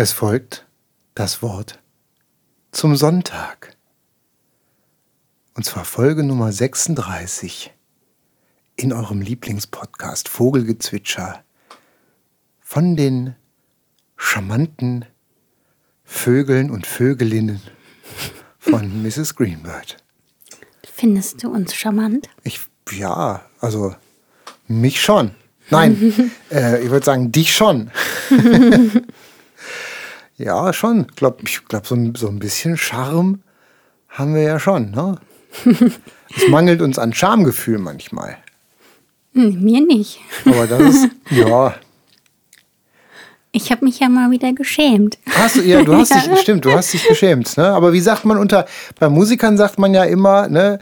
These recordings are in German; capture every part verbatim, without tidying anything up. Es folgt das Wort zum Sonntag. Und zwar Folge Nummer sechsunddreißig in eurem Lieblingspodcast Vogelgezwitscher von den charmanten Vögeln und Vögelinnen von Misses Greenbird. Findest du uns charmant? Ich, ja, also mich schon. Nein, äh, ich würde sagen, dich schon. Ja, schon. Ich glaube, glaub, so, so ein bisschen Charme haben wir ja schon. Ne? Es mangelt uns an Charmegefühl manchmal. Mir nicht. Aber das ist, ja... Ich habe mich ja mal wieder geschämt. Hast du, ja, du hast ja. dich, stimmt, du hast dich geschämt. Ne? Aber wie sagt man unter, bei Musikern sagt man ja immer, ne,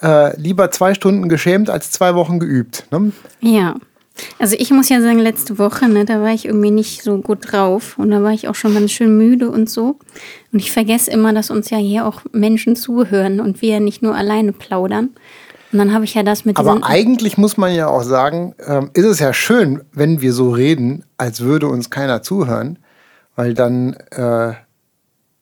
äh, lieber zwei Stunden geschämt als zwei Wochen geübt. Ne? Ja, also ich muss ja sagen, letzte Woche, ne, da war ich irgendwie nicht so gut drauf. Und da war ich auch schon ganz schön müde und so. Und ich vergesse immer, dass uns ja hier auch Menschen zuhören und wir ja nicht nur alleine plaudern. Und dann habe ich ja das mit Aber eigentlich muss man ja auch sagen, ähm, ist es ja schön, wenn wir so reden, als würde uns keiner zuhören, weil dann äh,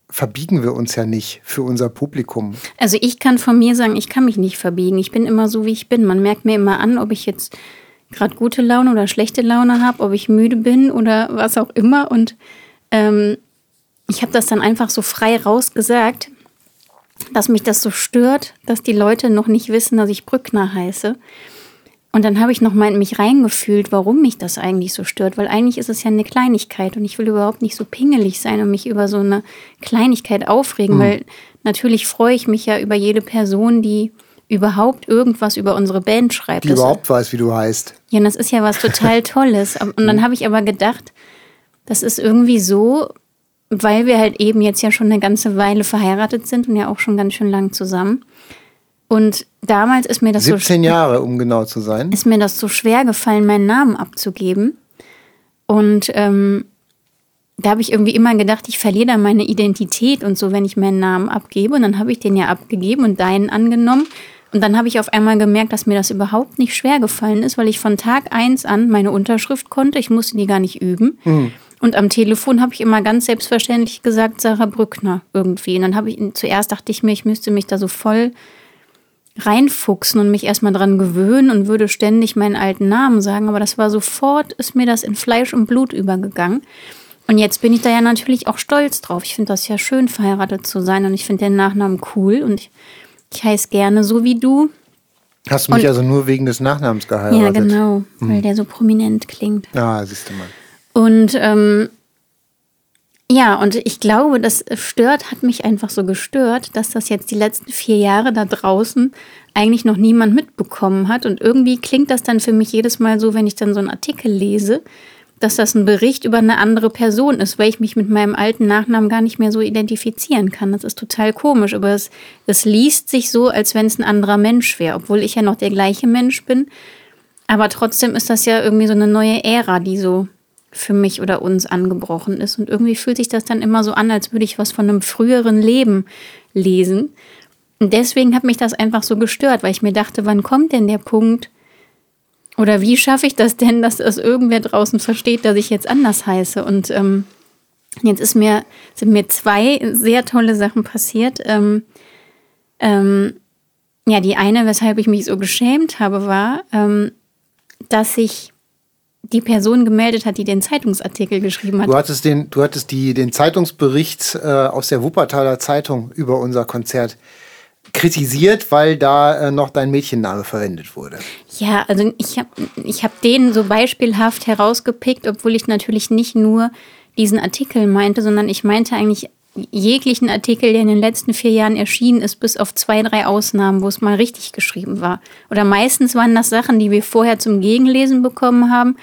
verbiegen wir uns ja nicht für unser Publikum. Also ich kann von mir sagen, ich kann mich nicht verbiegen. Ich bin immer so, wie ich bin. Man merkt mir immer an, ob ich jetzt gerade gute Laune oder schlechte Laune habe, ob ich müde bin oder was auch immer. Und ähm, ich habe das dann einfach so frei rausgesagt, dass mich das so stört, dass die Leute noch nicht wissen, dass ich Brückner heiße. Und dann habe ich noch mal in mich reingefühlt, warum mich das eigentlich so stört. Weil eigentlich ist es ja eine Kleinigkeit und ich will überhaupt nicht so pingelig sein und mich über so eine Kleinigkeit aufregen. Mhm. Weil natürlich freue ich mich ja über jede Person, die überhaupt irgendwas über unsere Band schreibt. Die das überhaupt weiß, wie du heißt. Ja, und das ist ja was total Tolles. Und dann habe ich aber gedacht, das ist irgendwie so... Weil wir halt eben jetzt ja schon eine ganze Weile verheiratet sind und ja auch schon ganz schön lang zusammen. Und damals ist mir das so... siebzehn Jahre, um genau zu sein. Ist mir das so schwer gefallen, meinen Namen abzugeben. Und ähm, da habe ich irgendwie immer gedacht, ich verliere da meine Identität und so, wenn ich meinen Namen abgebe. Und dann habe ich den ja abgegeben und deinen angenommen. Und dann habe ich auf einmal gemerkt, dass mir das überhaupt nicht schwer gefallen ist, weil ich von Tag eins an meine Unterschrift konnte. Ich musste die gar nicht üben. Mhm. Und am Telefon habe ich immer ganz selbstverständlich gesagt, Sarah Brückner irgendwie. Und dann habe ich, zuerst dachte ich mir, ich müsste mich da so voll reinfuchsen und mich erstmal dran gewöhnen und würde ständig meinen alten Namen sagen. Aber das war sofort, ist mir das in Fleisch und Blut übergegangen. Und jetzt bin ich da ja natürlich auch stolz drauf. Ich finde das ja schön, verheiratet zu sein und ich finde den Nachnamen cool und ich, ich heiße gerne so wie du. Hast du mich und, also nur wegen des Nachnamens geheiratet? Ja, genau, hm. weil der so prominent klingt. Ah, siehst du mal. Und ähm, ja, und ich glaube, das stört, hat mich einfach so gestört, dass das jetzt die letzten vier Jahre da draußen eigentlich noch niemand mitbekommen hat. Und irgendwie klingt das dann für mich jedes Mal so, wenn ich dann so einen Artikel lese, dass das ein Bericht über eine andere Person ist, weil ich mich mit meinem alten Nachnamen gar nicht mehr so identifizieren kann. Das ist total komisch, aber es, es liest sich so, als wenn es ein anderer Mensch wäre, obwohl ich ja noch der gleiche Mensch bin. Aber trotzdem ist das ja irgendwie so eine neue Ära, die so... für mich oder uns angebrochen ist. Und irgendwie fühlt sich das dann immer so an, als würde ich was von einem früheren Leben lesen. Und deswegen hat mich das einfach so gestört, weil ich mir dachte, wann kommt denn der Punkt? Oder wie schaffe ich das denn, dass das irgendwer draußen versteht, dass ich jetzt anders heiße? Und ähm, jetzt ist mir, sind mir zwei sehr tolle Sachen passiert. Ähm, ähm, ja, die eine, weshalb ich mich so geschämt habe, war, ähm, dass ich die Person gemeldet hat, die den Zeitungsartikel geschrieben hat. Du hattest den, du hattest die, den Zeitungsbericht äh, aus der Wuppertaler Zeitung über unser Konzert kritisiert, weil da äh, noch dein Mädchenname verwendet wurde. Ja, also ich habe ich hab den so beispielhaft herausgepickt, obwohl ich natürlich nicht nur diesen Artikel meinte, sondern ich meinte eigentlich jeglichen Artikel, der in den letzten vier Jahren erschienen ist, bis auf zwei, drei Ausnahmen, wo es mal richtig geschrieben war. Oder meistens waren das Sachen, die wir vorher zum Gegenlesen bekommen haben.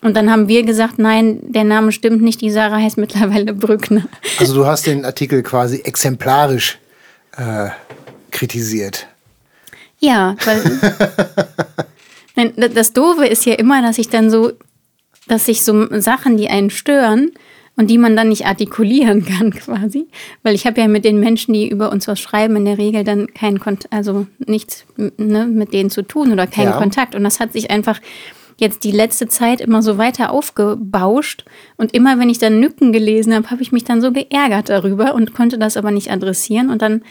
Und dann haben wir gesagt, nein, der Name stimmt nicht, die Sarah heißt mittlerweile Brückner. Also du hast den Artikel quasi exemplarisch äh, kritisiert. Ja, weil nein, das Doofe ist ja immer, dass ich dann so, dass ich so Sachen, die einen stören, und die man dann nicht artikulieren kann quasi, weil ich habe ja mit den Menschen, die über uns was schreiben, in der Regel dann keinen Kontakt, also nichts ne, mit denen zu tun oder keinen ja. Kontakt. Und das hat sich einfach jetzt die letzte Zeit immer so weiter aufgebauscht. Und immer, wenn ich dann Nücken gelesen habe, habe ich mich dann so geärgert darüber und konnte das aber nicht adressieren. Und dann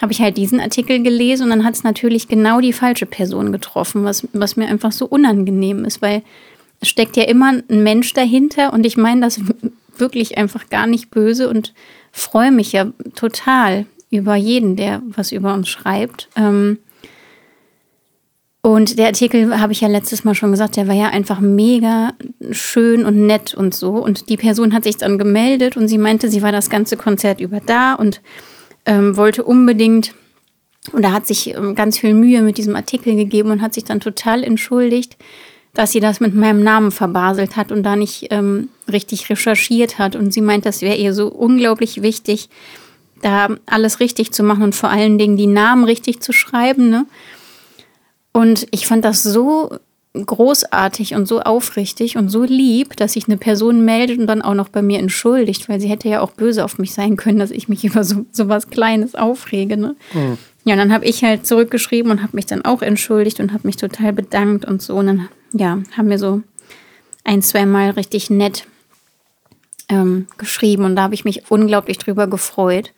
habe ich halt diesen Artikel gelesen und dann hat es natürlich genau die falsche Person getroffen, was, was mir einfach so unangenehm ist, weil es steckt ja immer ein Mensch dahinter und ich meine das wirklich einfach gar nicht böse und freue mich ja total über jeden, der was über uns schreibt. Und der Artikel, habe ich ja letztes Mal schon gesagt, der war ja einfach mega schön und nett und so. Und die Person hat sich dann gemeldet und sie meinte, sie war das ganze Konzert über da und Ähm, wollte unbedingt, oder hat sich ähm, ganz viel Mühe mit diesem Artikel gegeben und hat sich dann total entschuldigt, dass sie das mit meinem Namen verbaselt hat und da nicht ähm, richtig recherchiert hat. Und sie meint, das wäre ihr so unglaublich wichtig, da alles richtig zu machen und vor allen Dingen die Namen richtig zu schreiben, ne? Und ich fand das so großartig und so aufrichtig und so lieb, dass sich eine Person meldet und dann auch noch bei mir entschuldigt, weil sie hätte ja auch böse auf mich sein können, dass ich mich über so, so was Kleines aufrege. Ne? Mhm. Ja, und dann habe ich halt zurückgeschrieben und habe mich dann auch entschuldigt und habe mich total bedankt und so. Und dann, ja, haben wir so ein, zwei Mal richtig nett ähm, geschrieben und da habe ich mich unglaublich drüber gefreut.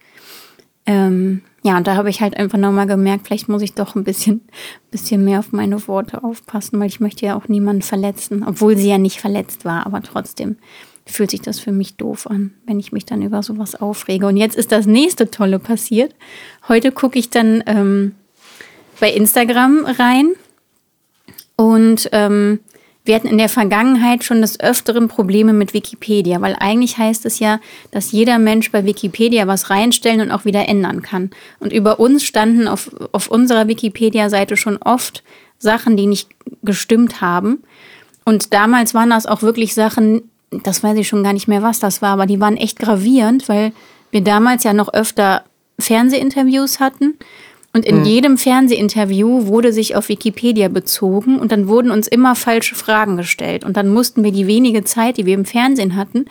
Ähm, Ja, und da habe ich halt einfach nochmal gemerkt, vielleicht muss ich doch ein bisschen, bisschen mehr auf meine Worte aufpassen, weil ich möchte ja auch niemanden verletzen, obwohl sie ja nicht verletzt war, aber trotzdem fühlt sich das für mich doof an, wenn ich mich dann über sowas aufrege. Und jetzt ist das nächste Tolle passiert. Heute gucke ich dann ähm, bei Instagram rein und ähm, wir hatten in der Vergangenheit schon des Öfteren Probleme mit Wikipedia, weil eigentlich heißt es ja, dass jeder Mensch bei Wikipedia was reinstellen und auch wieder ändern kann. Und über uns standen auf, auf unserer Wikipedia-Seite schon oft Sachen, die nicht gestimmt haben. Und damals waren das auch wirklich Sachen, das weiß ich schon gar nicht mehr, was das war, aber die waren echt gravierend, weil wir damals ja noch öfter Fernsehinterviews hatten. Und in mhm. jedem Fernsehinterview wurde sich auf Wikipedia bezogen und dann wurden uns immer falsche Fragen gestellt. Und dann mussten wir die wenige Zeit, die wir im Fernsehen hatten,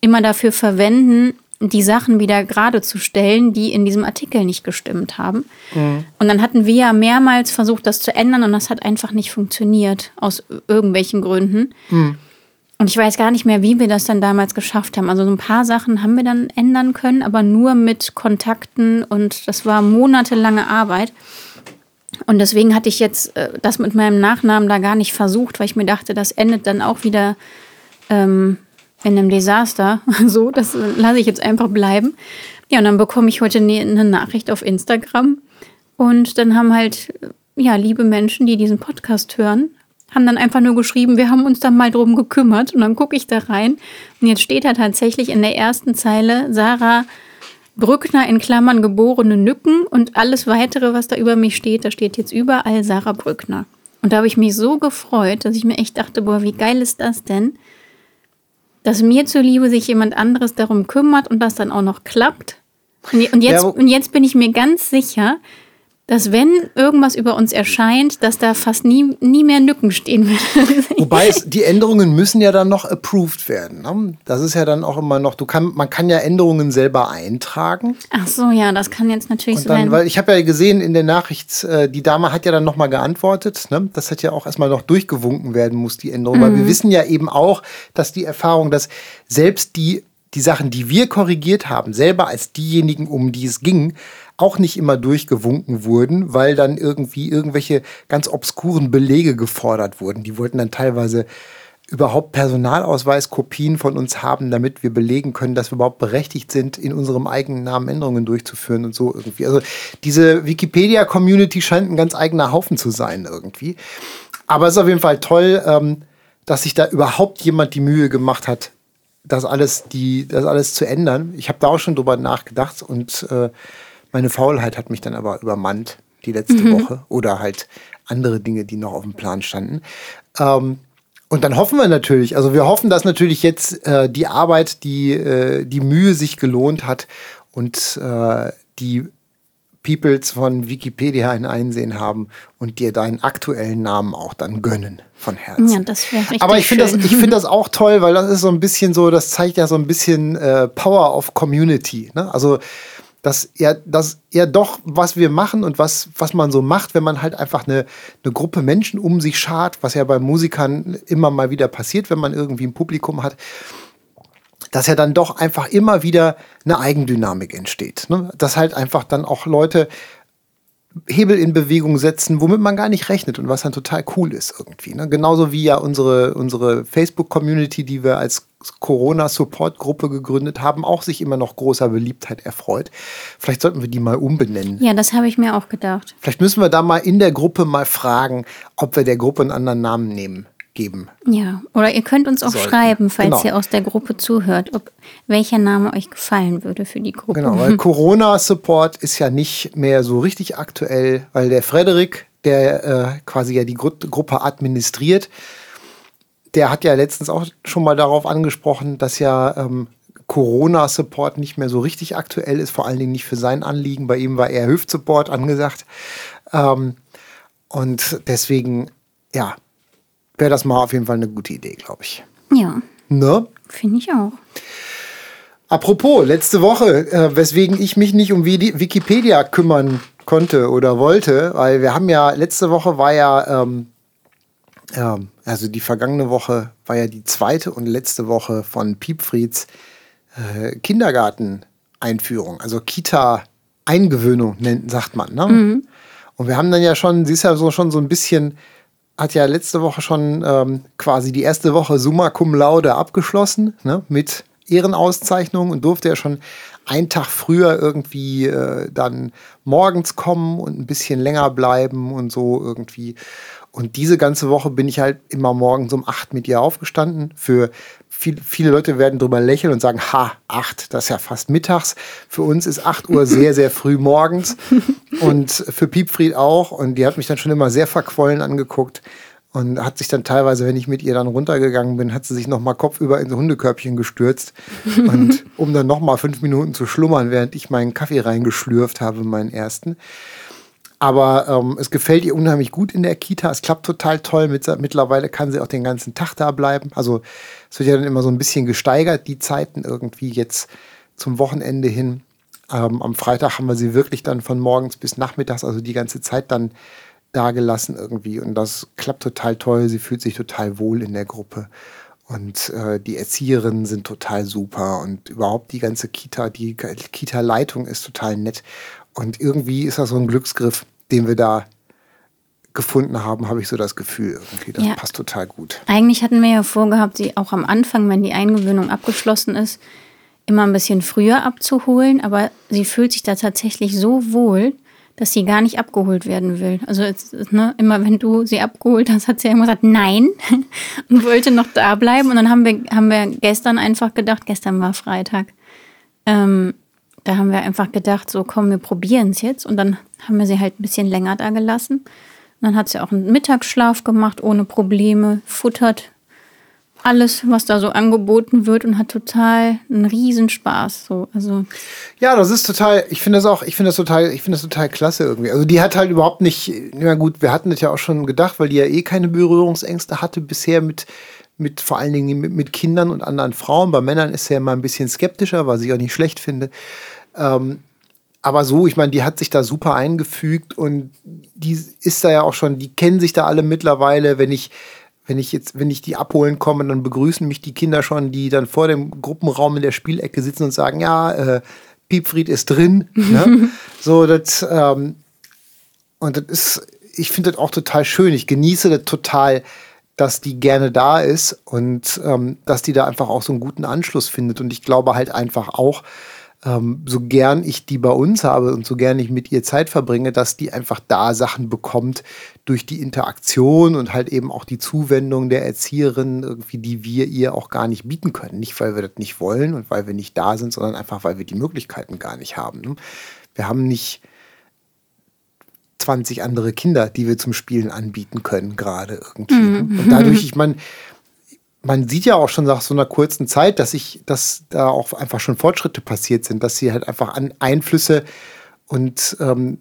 immer dafür verwenden, die Sachen wieder gerade zu stellen, die in diesem Artikel nicht gestimmt haben. Mhm. Und dann hatten wir ja mehrmals versucht, das zu ändern und das hat einfach nicht funktioniert, aus irgendwelchen Gründen. Mhm. Und ich weiß gar nicht mehr, wie wir das dann damals geschafft haben. Also so ein paar Sachen haben wir dann ändern können, aber nur mit Kontakten und das war monatelange Arbeit. Und deswegen hatte ich jetzt äh, das mit meinem Nachnamen da gar nicht versucht, weil ich mir dachte, das endet dann auch wieder ähm, in einem Desaster. So, das lasse ich jetzt einfach bleiben. Ja, und dann bekomme ich heute eine Nachricht auf Instagram. Und dann haben halt, ja, liebe Menschen, die diesen Podcast hören, haben dann einfach nur geschrieben, wir haben uns dann mal drum gekümmert. Und dann gucke ich da rein. Und jetzt steht da tatsächlich in der ersten Zeile Sarah Brückner in Klammern geborene Nücken. Und alles Weitere, was da über mich steht, da steht jetzt überall Sarah Brückner. Und da habe ich mich so gefreut, dass ich mir echt dachte, boah, wie geil ist das denn? Dass mir zuliebe sich jemand anderes darum kümmert und das dann auch noch klappt. Und jetzt, ja, und jetzt bin ich mir ganz sicher, dass wenn irgendwas über uns erscheint, dass da fast nie, nie mehr Nücken stehen wird. Wobei es, die Änderungen müssen ja dann noch approved werden. Ne? Das ist ja dann auch immer noch, du kann, man kann ja Änderungen selber eintragen. Ach so, ja, das kann jetzt natürlich so sein. Weil ich habe ja gesehen in der Nachricht, die Dame hat ja dann nochmal geantwortet. Ne? Das hat ja auch erstmal noch durchgewunken werden muss, die Änderung. Mhm. Weil wir wissen ja eben auch, dass die Erfahrung, dass selbst die, die Sachen, die wir korrigiert haben, selber als diejenigen, um die es ging, auch nicht immer durchgewunken wurden, weil dann irgendwie irgendwelche ganz obskuren Belege gefordert wurden. Die wollten dann teilweise überhaupt Personalausweiskopien von uns haben, damit wir belegen können, dass wir überhaupt berechtigt sind, in unserem eigenen Namen Änderungen durchzuführen und so irgendwie. Also diese Wikipedia-Community scheint ein ganz eigener Haufen zu sein irgendwie. Aber es ist auf jeden Fall toll, ähm, dass sich da überhaupt jemand die Mühe gemacht hat, das alles, die, das alles zu ändern. Ich habe da auch schon drüber nachgedacht und äh, meine Faulheit hat mich dann aber übermannt die letzte mhm. Woche oder halt andere Dinge, die noch auf dem Plan standen. Ähm, und dann hoffen wir natürlich, also wir hoffen, dass natürlich jetzt äh, die Arbeit, die, äh, die Mühe sich gelohnt hat und äh, die Peoples von Wikipedia ein Einsehen haben und dir deinen aktuellen Namen auch dann gönnen von Herzen. Ja, das wäre richtig. Aber ich finde das, ich finde das auch toll, weil das ist so ein bisschen so, das zeigt ja so ein bisschen äh, Power of Community. Ne? Also dass er, dass er doch, was wir machen und was, was man so macht, wenn man halt einfach eine, eine Gruppe Menschen um sich schart, was ja bei Musikern immer mal wieder passiert, wenn man irgendwie ein Publikum hat, dass ja dann doch einfach immer wieder eine Eigendynamik entsteht. Ne? Dass halt einfach dann auch Leute Hebel in Bewegung setzen, womit man gar nicht rechnet und was dann total cool ist irgendwie. Ne? Genauso wie ja unsere, unsere Facebook-Community, die wir als Corona-Support-Gruppe gegründet haben, auch sich immer noch großer Beliebtheit erfreut. Vielleicht sollten wir die mal umbenennen. Ja, das habe ich mir auch gedacht. Vielleicht müssen wir da mal in der Gruppe mal fragen, ob wir der Gruppe einen anderen Namen nehmen. Geben. Ja, oder ihr könnt uns auch sollten. schreiben, falls genau. ihr aus der Gruppe zuhört, ob welcher Name euch gefallen würde für die Gruppe. Genau, weil Corona-Support ist ja nicht mehr so richtig aktuell, weil der Frederik, der äh, quasi ja die Gru- Gruppe administriert, der hat ja letztens auch schon mal darauf angesprochen, dass ja ähm, Corona-Support nicht mehr so richtig aktuell ist, vor allen Dingen nicht für sein Anliegen. Bei ihm war eher Hüft-Support angesagt. Ähm, und deswegen, ja, wäre das mal auf jeden Fall eine gute Idee, glaube ich. Ja. Ne? Finde ich auch. Apropos, letzte Woche, äh, weswegen ich mich nicht um Wikipedia kümmern konnte oder wollte, weil wir haben ja, letzte Woche war ja, ähm, ähm, also die vergangene Woche war ja die zweite und letzte Woche von Piepfrieds äh, Kindergarteneinführung, also Kita-Eingewöhnung, nennt, sagt man. Ne? Mhm. Und wir haben dann ja schon, sie ist ja so, schon so ein bisschen... hat ja letzte Woche schon ähm, quasi die erste Woche summa cum laude abgeschlossen, ne, mit Ehrenauszeichnung und durfte ja schon einen Tag früher irgendwie äh, dann morgens kommen und ein bisschen länger bleiben und so irgendwie. Und diese ganze Woche bin ich halt immer morgens um acht mit ihr aufgestanden. Für viel, viele Leute werden drüber lächeln und sagen, ha, acht, das ist ja fast mittags. Für uns ist acht Uhr sehr, sehr früh morgens. Und für Piepfried auch. Und die hat mich dann schon immer sehr verquollen angeguckt. Und hat sich dann teilweise, wenn ich mit ihr dann runtergegangen bin, hat sie sich nochmal kopfüber ins Hundekörbchen gestürzt. Und um dann nochmal fünf Minuten zu schlummern, während ich meinen Kaffee reingeschlürft habe, meinen ersten. Aber ähm, es gefällt ihr unheimlich gut in der Kita. Es klappt total toll. Mit, mittlerweile kann sie auch den ganzen Tag da bleiben. Also es wird ja dann immer so ein bisschen gesteigert, die Zeiten irgendwie jetzt zum Wochenende hin. Ähm, am Freitag haben wir sie wirklich dann von morgens bis nachmittags, also die ganze Zeit dann da gelassen irgendwie. Und das klappt total toll. Sie fühlt sich total wohl in der Gruppe. Und äh, die Erzieherinnen sind total super. Und überhaupt die ganze Kita, die Kita-Leitung ist total nett. Und irgendwie ist das so ein Glücksgriff, den wir da gefunden haben, habe ich so das Gefühl. Irgendwie, das ja, passt total gut. Eigentlich hatten wir ja vorgehabt, sie auch am Anfang, wenn die Eingewöhnung abgeschlossen ist, immer ein bisschen früher abzuholen. Aber sie fühlt sich da tatsächlich so wohl, dass sie gar nicht abgeholt werden will. Also jetzt, ne, immer wenn du sie abgeholt hast, hat sie ja immer gesagt, nein, und wollte noch da bleiben. Und dann haben wir, haben wir gestern einfach gedacht, gestern war Freitag, ähm, da haben wir einfach gedacht, so komm, wir probieren es jetzt. Und dann haben wir sie halt ein bisschen länger da gelassen. Und dann hat sie auch einen Mittagsschlaf gemacht, ohne Probleme, futtert alles, was da so angeboten wird und hat total einen Riesenspaß. So. Also ja, das ist total, ich finde das auch, ich finde das total, ich finde das total klasse irgendwie. Also die hat halt überhaupt nicht, na gut, wir hatten das ja auch schon gedacht, weil die ja eh keine Berührungsängste hatte bisher mit mit vor allen Dingen mit, mit Kindern und anderen Frauen. Bei Männern ist sie ja mal ein bisschen skeptischer, was ich auch nicht schlecht finde. Ähm, aber so, ich meine, die hat sich da super eingefügt und die ist da ja auch schon, die kennen sich da alle mittlerweile. Wenn ich, wenn ich jetzt, wenn ich die abholen komme, dann begrüßen mich die Kinder schon, die dann vor dem Gruppenraum in der Spielecke sitzen und sagen, ja, äh, Piepfried ist drin. Ne? So, das, ähm, und das ist, ich finde das auch total schön. Ich genieße das total, dass die gerne da ist und ähm, dass die da einfach auch so einen guten Anschluss findet. Und ich glaube halt einfach auch, ähm, so gern ich die bei uns habe und so gern ich mit ihr Zeit verbringe, dass die einfach da Sachen bekommt durch die Interaktion und halt eben auch die Zuwendung der Erzieherin, irgendwie, die wir ihr auch gar nicht bieten können. Nicht, weil wir das nicht wollen und weil wir nicht da sind, sondern einfach, weil wir die Möglichkeiten gar nicht haben. Wir haben nicht zwanzig andere Kinder, die wir zum Spielen anbieten können, gerade irgendwie. Mhm. Und dadurch, ich meine, man sieht ja auch schon nach so einer kurzen Zeit, dass ich, dass da auch einfach schon Fortschritte passiert sind, dass sie halt einfach an Einflüsse und ähm,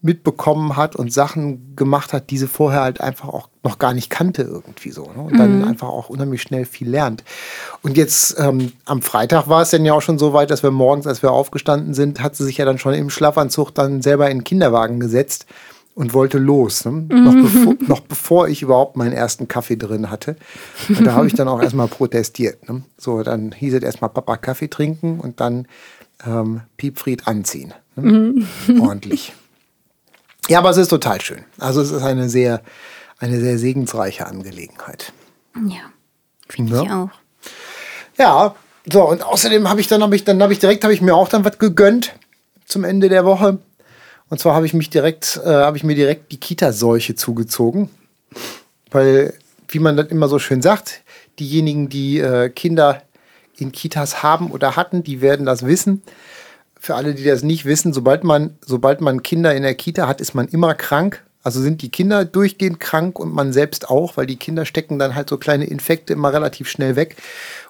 mitbekommen hat und Sachen gemacht hat, die sie vorher halt einfach auch noch gar nicht kannte irgendwie so. Ne? Und mhm. dann einfach auch unheimlich schnell viel lernt. Und jetzt ähm, am Freitag war es dann ja auch schon so weit, dass wir morgens, als wir aufgestanden sind, hat sie sich ja dann schon im Schlafanzug dann selber in den Kinderwagen gesetzt und wollte los. Ne? Mhm. Noch, bevor, noch bevor ich überhaupt meinen ersten Kaffee drin hatte. Und da habe ich dann auch erstmal protestiert. Ne? So, dann hieß es erstmal Papa Kaffee trinken und dann ähm, Piepfried anziehen. Ordentlich. Ja, aber es ist total schön. Also es ist eine sehr, eine sehr segensreiche Angelegenheit. Ja, finde ja. ich auch. Ja, so und außerdem habe ich dann, habe ich dann, habe ich direkt, habe ich mir auch dann was gegönnt zum Ende der Woche. Und zwar habe ich mich direkt, äh, habe ich mir direkt die Kita-Seuche zugezogen, weil, wie man das immer so schön sagt, diejenigen, die äh, Kinder in Kitas haben oder hatten, die werden das wissen. Für alle, die das nicht wissen, sobald man, sobald man Kinder in der Kita hat, ist man immer krank. Also sind die Kinder durchgehend krank und man selbst auch, weil die Kinder stecken dann halt so kleine Infekte immer relativ schnell weg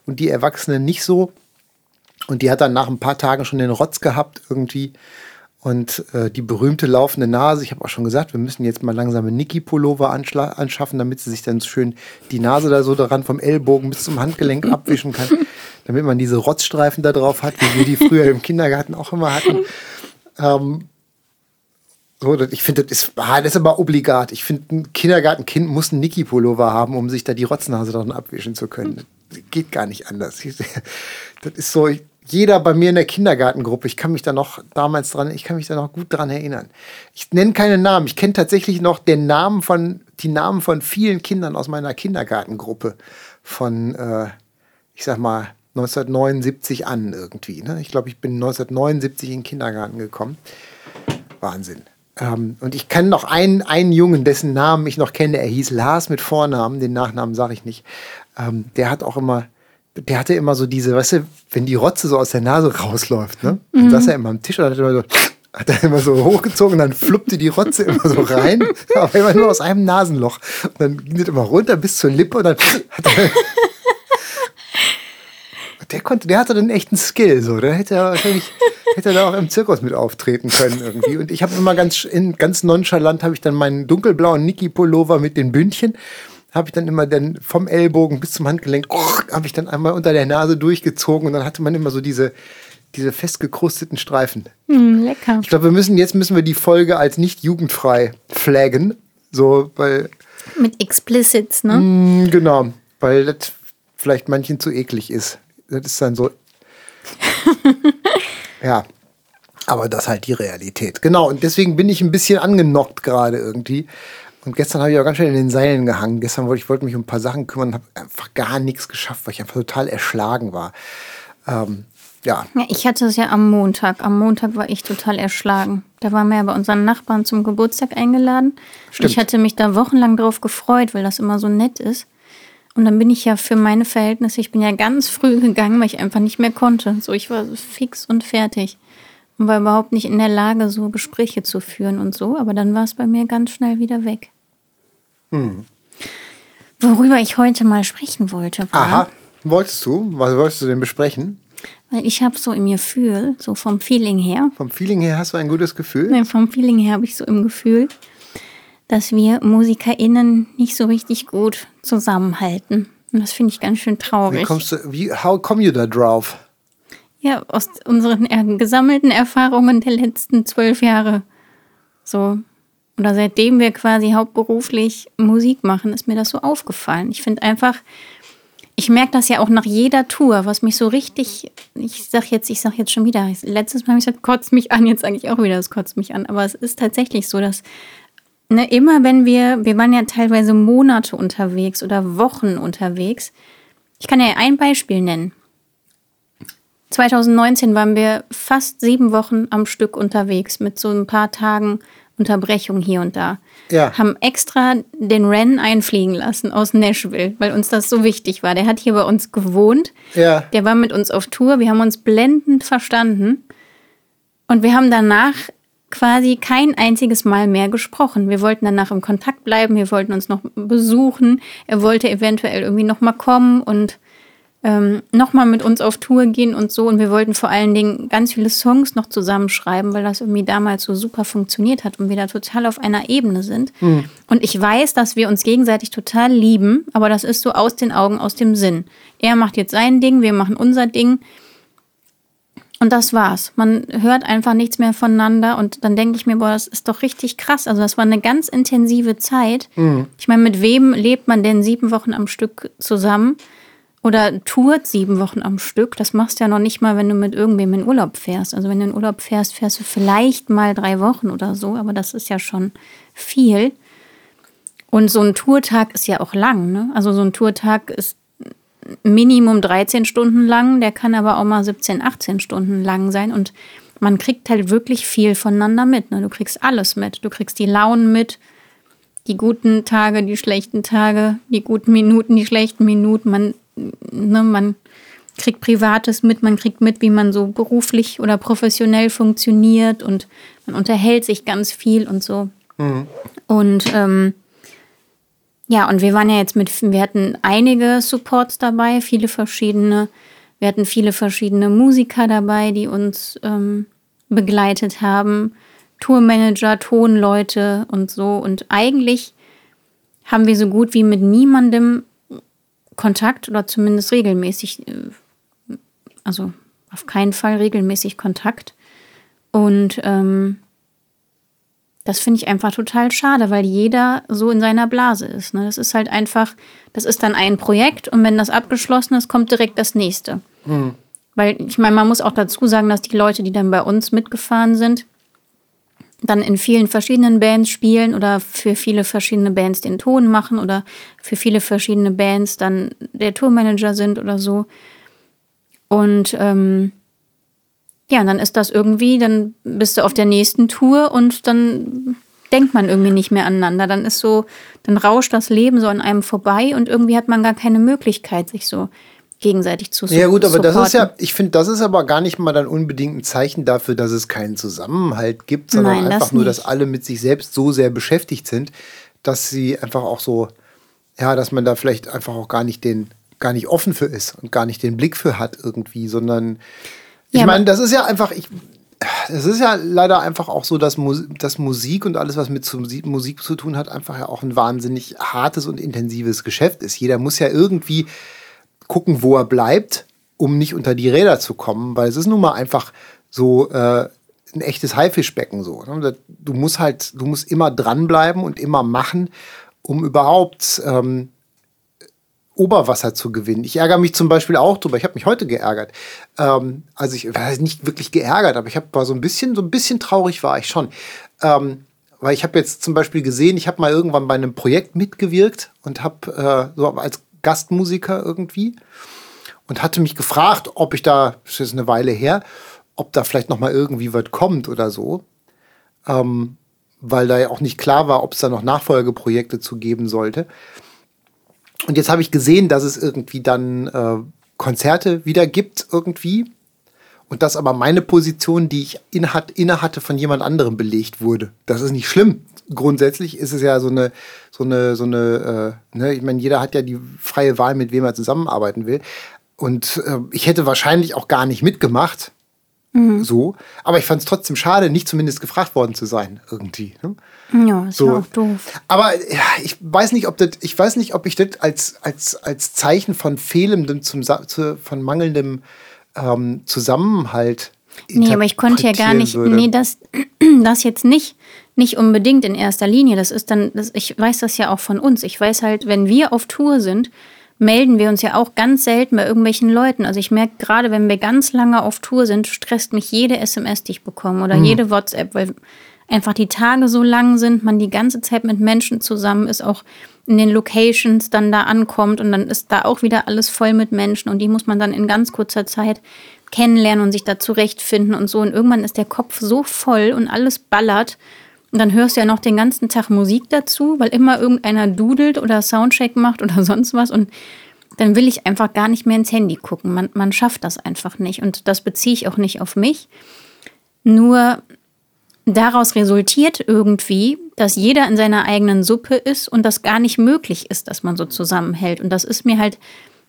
und die Erwachsenen nicht so. Und die hat dann nach ein paar Tagen schon den Rotz gehabt irgendwie und äh, die berühmte laufende Nase. Ich habe auch schon gesagt, wir müssen jetzt mal langsam einen Niki-Pullover anschaffen, damit sie sich dann schön die Nase da so daran vom Ellbogen bis zum Handgelenk abwischen kann. Damit man diese Rotzstreifen da drauf hat, wie wir die früher im Kindergarten auch immer hatten. Ähm, so, ich finde, das ist, das ist aber obligat. Ich finde, ein Kindergartenkind muss einen Niki-Pullover haben, um sich da die Rotznase dran abwischen zu können. Das geht gar nicht anders. Das ist so, jeder bei mir in der Kindergartengruppe, ich kann mich da noch damals dran, ich kann mich da noch gut dran erinnern. Ich nenne keine Namen. Ich kenne tatsächlich noch den Namen von, die Namen von vielen Kindern aus meiner Kindergartengruppe. Von, äh, ich sag mal, neunzehnhundertneunundsiebzig an irgendwie. Ne? Ich glaube, ich bin neunzehnhundertneunundsiebzig in den Kindergarten gekommen. Wahnsinn. Ähm, und ich kenne noch einen, einen Jungen, dessen Namen ich noch kenne. Er hieß Lars mit Vornamen, den Nachnamen sage ich nicht. Ähm, der hat auch immer, der hatte immer so diese, weißt du, wenn die Rotze so aus der Nase rausläuft, ne? Dann mhm. saß er immer am Tisch und hat immer so, hat er immer so hochgezogen und dann fluppte die Rotze immer so rein, aber immer nur aus einem Nasenloch. Und dann ging das immer runter bis zur Lippe und dann hat er... Der konnte, der hatte dann echt einen Skill, so. Der hätte er wahrscheinlich, hätte er da auch im Zirkus mit auftreten können irgendwie. Und ich habe immer ganz, in, ganz nonchalant habe ich dann meinen dunkelblauen Niki-Pullover mit den Bündchen, habe ich dann immer dann vom Ellbogen bis zum Handgelenk, oh, habe ich dann einmal unter der Nase durchgezogen und dann hatte man immer so diese, diese festgekrusteten Streifen. Mm, lecker. Ich glaube, wir müssen, jetzt müssen wir die Folge als nicht jugendfrei flaggen, so, weil. Mit Explicits, ne? Mh, genau, weil das vielleicht manchen zu eklig ist. Das ist dann so, ja, aber das ist halt die Realität. Genau, und deswegen bin ich ein bisschen angenockt gerade irgendwie. Und gestern habe ich auch ganz schön in den Seilen gehangen. Gestern wollte ich wollte mich um ein paar Sachen kümmern und habe einfach gar nichts geschafft, weil ich einfach total erschlagen war. Ähm, ja. ja. Ich hatte es ja am Montag. Am Montag war ich total erschlagen. Da waren wir ja bei unseren Nachbarn zum Geburtstag eingeladen. Stimmt. Und ich hatte mich da wochenlang drauf gefreut, weil das immer so nett ist. Und dann bin ich ja für meine Verhältnisse, ich bin ja ganz früh gegangen, weil ich einfach nicht mehr konnte. So, ich war fix und fertig und war überhaupt nicht in der Lage, so Gespräche zu führen und so. Aber dann war es bei mir ganz schnell wieder weg. Hm. Worüber ich heute mal sprechen wollte. War, Aha, wolltest du? Was wolltest du denn besprechen? Weil ich habe so im Gefühl, so vom Feeling her. Vom Feeling her hast du ein gutes Gefühl? Nein, vom Feeling her habe ich so im Gefühl, dass wir MusikerInnen nicht so richtig gut zusammenhalten. Und das finde ich ganz schön traurig. Wie kommst du, wie, how come you da drauf? Ja, aus unseren er- gesammelten Erfahrungen der letzten zwölf Jahre. So. Oder seitdem wir quasi hauptberuflich Musik machen, ist mir das so aufgefallen. Ich finde einfach, ich merke das ja auch nach jeder Tour, was mich so richtig, ich sag jetzt, ich sag jetzt schon wieder, letztes Mal habe ich gesagt, kotzt mich an, jetzt sage ich auch wieder, es kotzt mich an. Aber es ist tatsächlich so, dass Ne, immer wenn wir, wir waren ja teilweise Monate unterwegs oder Wochen unterwegs. Ich kann ja ein Beispiel nennen. zwanzig neunzehn waren wir fast sieben Wochen am Stück unterwegs mit so ein paar Tagen Unterbrechung hier und da. Ja. Haben extra den Ren einfliegen lassen aus Nashville, weil uns das so wichtig war. Der hat hier bei uns gewohnt. Ja. Der war mit uns auf Tour. Wir haben uns blendend verstanden. Und wir haben danach quasi kein einziges Mal mehr gesprochen. Wir wollten danach im Kontakt bleiben, wir wollten uns noch besuchen, er wollte eventuell irgendwie noch mal kommen und ähm, nochmal mit uns auf Tour gehen und so. Und wir wollten vor allen Dingen ganz viele Songs noch zusammenschreiben, weil das irgendwie damals so super funktioniert hat und wir da total auf einer Ebene sind. Mhm. Und ich weiß, dass wir uns gegenseitig total lieben, aber das ist so aus den Augen, aus dem Sinn. Er macht jetzt sein Ding, wir machen unser Ding. Und das war's. Man hört einfach nichts mehr voneinander und dann denke ich mir, boah, das ist doch richtig krass. Also das war eine ganz intensive Zeit. Mhm. Ich meine, mit wem lebt man denn sieben Wochen am Stück zusammen oder tourt sieben Wochen am Stück? Das machst du ja noch nicht mal, wenn du mit irgendwem in Urlaub fährst. Also wenn du in Urlaub fährst, fährst du vielleicht mal drei Wochen oder so, aber das ist ja schon viel. Und so ein Tourtag ist ja auch lang, ne? Also so ein Tourtag ist Minimum dreizehn Stunden lang, der kann aber auch mal siebzehn, achtzehn Stunden lang sein und man kriegt halt wirklich viel voneinander mit. Ne? Du kriegst alles mit, du kriegst die Launen mit, die guten Tage, die schlechten Tage, die guten Minuten, die schlechten Minuten. Man, ne, man kriegt Privates mit, man kriegt mit, wie man so beruflich oder professionell funktioniert und man unterhält sich ganz viel und so. Mhm. Und ähm, ja, und wir waren ja jetzt mit, wir hatten einige Supports dabei, viele verschiedene, wir hatten viele verschiedene Musiker dabei, die uns ähm, begleitet haben, Tourmanager, Tonleute und so. Und eigentlich haben wir so gut wie mit niemandem Kontakt oder zumindest regelmäßig, also auf keinen Fall regelmäßig Kontakt. Und ähm, das finde ich einfach total schade, weil jeder so in seiner Blase ist. Ne? Das ist halt einfach, das ist dann ein Projekt und wenn das abgeschlossen ist, kommt direkt das nächste. Mhm. Weil ich meine, man muss auch dazu sagen, dass die Leute, die dann bei uns mitgefahren sind, dann in vielen verschiedenen Bands spielen oder für viele verschiedene Bands den Ton machen oder für viele verschiedene Bands dann der Tourmanager sind oder so. Und ähm, ja, und dann ist das irgendwie, dann bist du auf der nächsten Tour und dann denkt man irgendwie nicht mehr aneinander. Dann ist so, dann rauscht das Leben so an einem vorbei und irgendwie hat man gar keine Möglichkeit, sich so gegenseitig zu supporten. Ja gut, aber das ist ja, ich finde, das ist aber gar nicht mal dann unbedingt ein Zeichen dafür, dass es keinen Zusammenhalt gibt, sondern Nein, einfach das nur, dass alle mit sich selbst so sehr beschäftigt sind, dass sie einfach auch so, ja, dass man da vielleicht einfach auch gar nicht den, gar nicht offen für ist und gar nicht den Blick für hat irgendwie, sondern ich meine, das ist ja einfach, ich, das ist ja leider einfach auch so, dass, Mus- dass Musik und alles, was mit Musik zu tun hat, einfach ja auch ein wahnsinnig hartes und intensives Geschäft ist. Jeder muss ja irgendwie gucken, wo er bleibt, um nicht unter die Räder zu kommen, weil es ist nun mal einfach so äh, ein echtes Haifischbecken so. Ne? Du musst halt, du musst immer dranbleiben und immer machen, um überhaupt ähm, Oberwasser zu gewinnen. Ich ärgere mich zum Beispiel auch drüber. Ich habe mich heute geärgert. Ähm, also ich war nicht wirklich geärgert, aber ich hab, war so ein bisschen, so ein bisschen traurig war ich schon. Ähm, weil ich habe jetzt zum Beispiel gesehen, ich habe mal irgendwann bei einem Projekt mitgewirkt und habe äh, so als Gastmusiker irgendwie und hatte mich gefragt, ob ich da, das ist eine Weile her, ob da vielleicht noch mal irgendwie was kommt oder so. Ähm, weil da ja auch nicht klar war, ob es da noch Nachfolgeprojekte zu geben sollte. Und jetzt habe ich gesehen, dass es irgendwie dann äh, Konzerte wieder gibt irgendwie und dass aber meine Position, die ich innehat, inne hatte, von jemand anderem belegt wurde. Das ist nicht schlimm. Grundsätzlich ist es ja so eine, so eine, so eine, äh, ne? Ich meine, jeder hat ja die freie Wahl, mit wem er zusammenarbeiten will. Und äh, ich hätte wahrscheinlich auch gar nicht mitgemacht, mhm. so. Aber ich fand es trotzdem schade, nicht zumindest gefragt worden zu sein irgendwie. Ne? Ja, ist so. Ja auch doof. Aber ja, ich weiß nicht, ob das, ich weiß nicht, ob ich das als, als, als Zeichen von fehlendem, zum, zu, von mangelndem ähm, Zusammenhalt interpretieren. Nee, aber ich konnte ja gar nicht, würde. nee, das, das jetzt nicht, nicht unbedingt in erster Linie. Das ist dann, das, ich weiß das ja auch von uns. Ich weiß halt, wenn wir auf Tour sind, melden wir uns ja auch ganz selten bei irgendwelchen Leuten. Also ich merke gerade, wenn wir ganz lange auf Tour sind, stresst mich jede S M S, die ich bekomme oder mhm. jede WhatsApp, weil einfach die Tage so lang sind, man die ganze Zeit mit Menschen zusammen ist, auch in den Locations dann da ankommt und dann ist da auch wieder alles voll mit Menschen und die muss man dann in ganz kurzer Zeit kennenlernen und sich da zurechtfinden und so und irgendwann ist der Kopf so voll und alles ballert und dann hörst du ja noch den ganzen Tag Musik dazu, weil immer irgendeiner dudelt oder Soundcheck macht oder sonst was und dann will ich einfach gar nicht mehr ins Handy gucken. Man, man schafft das einfach nicht und das beziehe ich auch nicht auf mich, nur daraus resultiert irgendwie, dass jeder in seiner eigenen Suppe ist und das gar nicht möglich ist, dass man so zusammenhält. Und das ist mir halt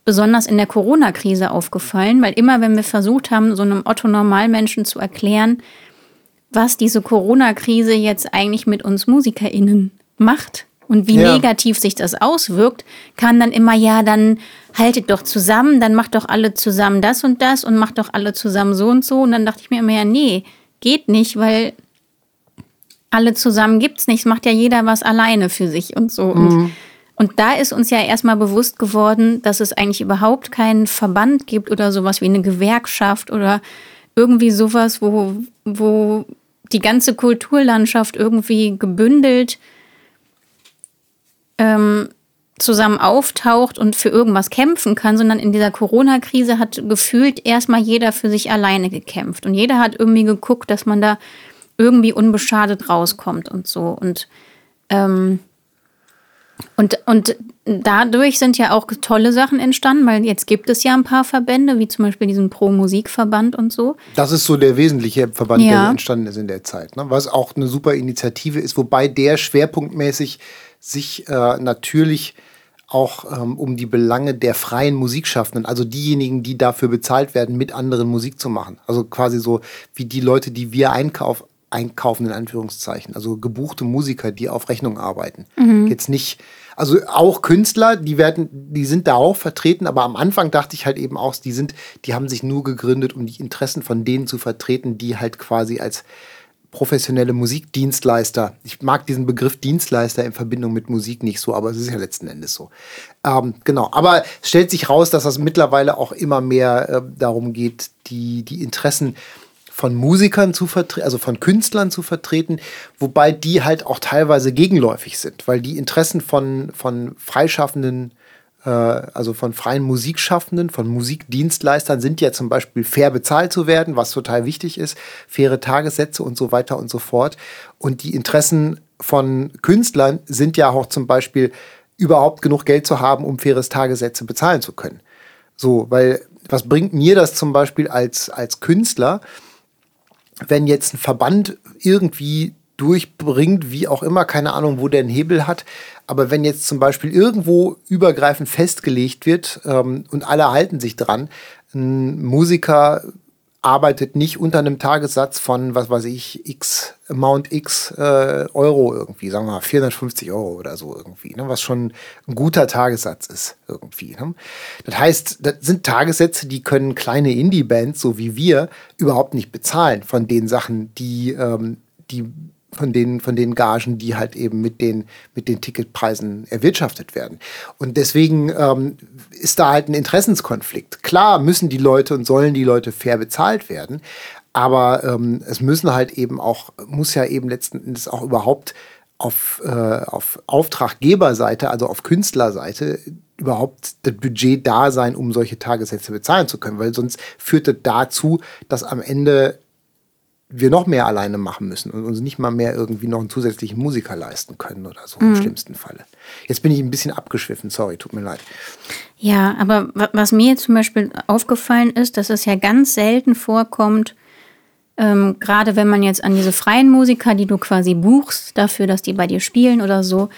besonders in der Corona-Krise aufgefallen, weil immer, wenn wir versucht haben, so einem Otto-Normalmenschen zu erklären, was diese Corona-Krise jetzt eigentlich mit uns MusikerInnen macht und wie ja. negativ sich das auswirkt, kam dann immer, ja, dann haltet doch zusammen, dann macht doch alle zusammen das und das und macht doch alle zusammen so und so. Und dann dachte ich mir immer, ja, nee, geht nicht, weil alle zusammen gibt's nichts, macht ja jeder was alleine für sich und so. Mhm. Und, und da ist uns ja erstmal bewusst geworden, dass es eigentlich überhaupt keinen Verband gibt oder sowas wie eine Gewerkschaft oder irgendwie sowas, wo, wo die ganze Kulturlandschaft irgendwie gebündelt ähm, zusammen auftaucht und für irgendwas kämpfen kann, sondern in dieser Corona-Krise hat gefühlt erstmal jeder für sich alleine gekämpft. Und jeder hat irgendwie geguckt, dass man da irgendwie unbeschadet rauskommt und so. Und, ähm, und, und dadurch sind ja auch tolle Sachen entstanden, weil jetzt gibt es ja ein paar Verbände, wie zum Beispiel diesen Pro-Musik-Verband und so. Das ist so der wesentliche Verband, ja. der entstanden ist in der Zeit, ne? Was auch eine super Initiative ist, wobei der schwerpunktmäßig sich äh, natürlich auch ähm, um die Belange der freien Musikschaffenden, also diejenigen, die dafür bezahlt werden, mit anderen Musik zu machen. Also quasi so wie die Leute, die wir einkaufen, einkaufen in Anführungszeichen, also gebuchte Musiker, die auf Rechnung arbeiten. Mhm. Jetzt nicht, also auch Künstler, die werden, die sind da auch vertreten, aber am Anfang dachte ich halt eben auch, die sind, die haben sich nur gegründet, um die Interessen von denen zu vertreten, die halt quasi als professionelle Musikdienstleister, ich mag diesen Begriff Dienstleister in Verbindung mit Musik nicht so, aber es ist ja letzten Endes so. Ähm, genau, aber es stellt sich raus, dass das mittlerweile auch immer mehr äh, darum geht, die, die Interessen von Musikern zu vertreten, also von Künstlern zu vertreten, wobei die halt auch teilweise gegenläufig sind, weil die Interessen von, von freischaffenden, äh, also von freien Musikschaffenden, von Musikdienstleistern sind ja zum Beispiel fair bezahlt zu werden, was total wichtig ist, faire Tagessätze und so weiter und so fort. Und die Interessen von Künstlern sind ja auch zum Beispiel überhaupt genug Geld zu haben, um faires Tagessätze bezahlen zu können. So, weil was bringt mir das zum Beispiel als, als Künstler, wenn jetzt ein Verband irgendwie durchbringt, wie auch immer, keine Ahnung, wo der einen Hebel hat, aber wenn jetzt zum Beispiel irgendwo übergreifend festgelegt wird ähm, und alle halten sich dran, ein Musiker arbeitet nicht unter einem Tagessatz von, was weiß ich, x, Amount x äh, Euro irgendwie, sagen wir mal vierhundertfünfzig Euro oder so irgendwie, ne, was schon ein guter Tagessatz ist irgendwie. Ne? Das heißt, das sind Tagessätze, die können kleine Indie-Bands, so wie wir, überhaupt nicht bezahlen von den Sachen, die, ähm, die von den, von den Gagen, die halt eben mit den, mit den Ticketpreisen erwirtschaftet werden. Und deswegen ähm, ist da halt ein Interessenskonflikt. Klar müssen die Leute und sollen die Leute fair bezahlt werden, aber ähm, es müssen halt eben auch, muss ja eben letzten Endes auch überhaupt auf, äh, auf Auftraggeberseite, also auf Künstlerseite, überhaupt das Budget da sein, um solche Tagessätze bezahlen zu können, weil sonst führt das dazu, dass am Ende wir noch mehr alleine machen müssen und uns nicht mal mehr irgendwie noch einen zusätzlichen Musiker leisten können oder so, im mhm. schlimmsten Falle. Jetzt bin ich ein bisschen abgeschwiffen, sorry, tut mir leid. Ja, aber was mir jetzt zum Beispiel aufgefallen ist, dass es ja ganz selten vorkommt, ähm, gerade wenn man jetzt an diese freien Musiker, die du quasi buchst, dafür, dass die bei dir spielen oder so,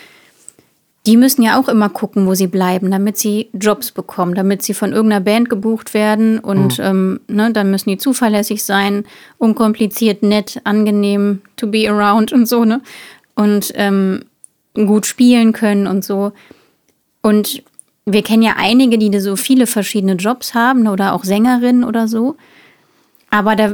die müssen ja auch immer gucken, wo sie bleiben, damit sie Jobs bekommen, damit sie von irgendeiner Band gebucht werden. Und mhm. ähm, ne, dann müssen die zuverlässig sein, unkompliziert, nett, angenehm, to be around und so, ne? Und ähm, gut spielen können und so. Und wir kennen ja einige, die so viele verschiedene Jobs haben oder auch Sängerinnen oder so. Aber da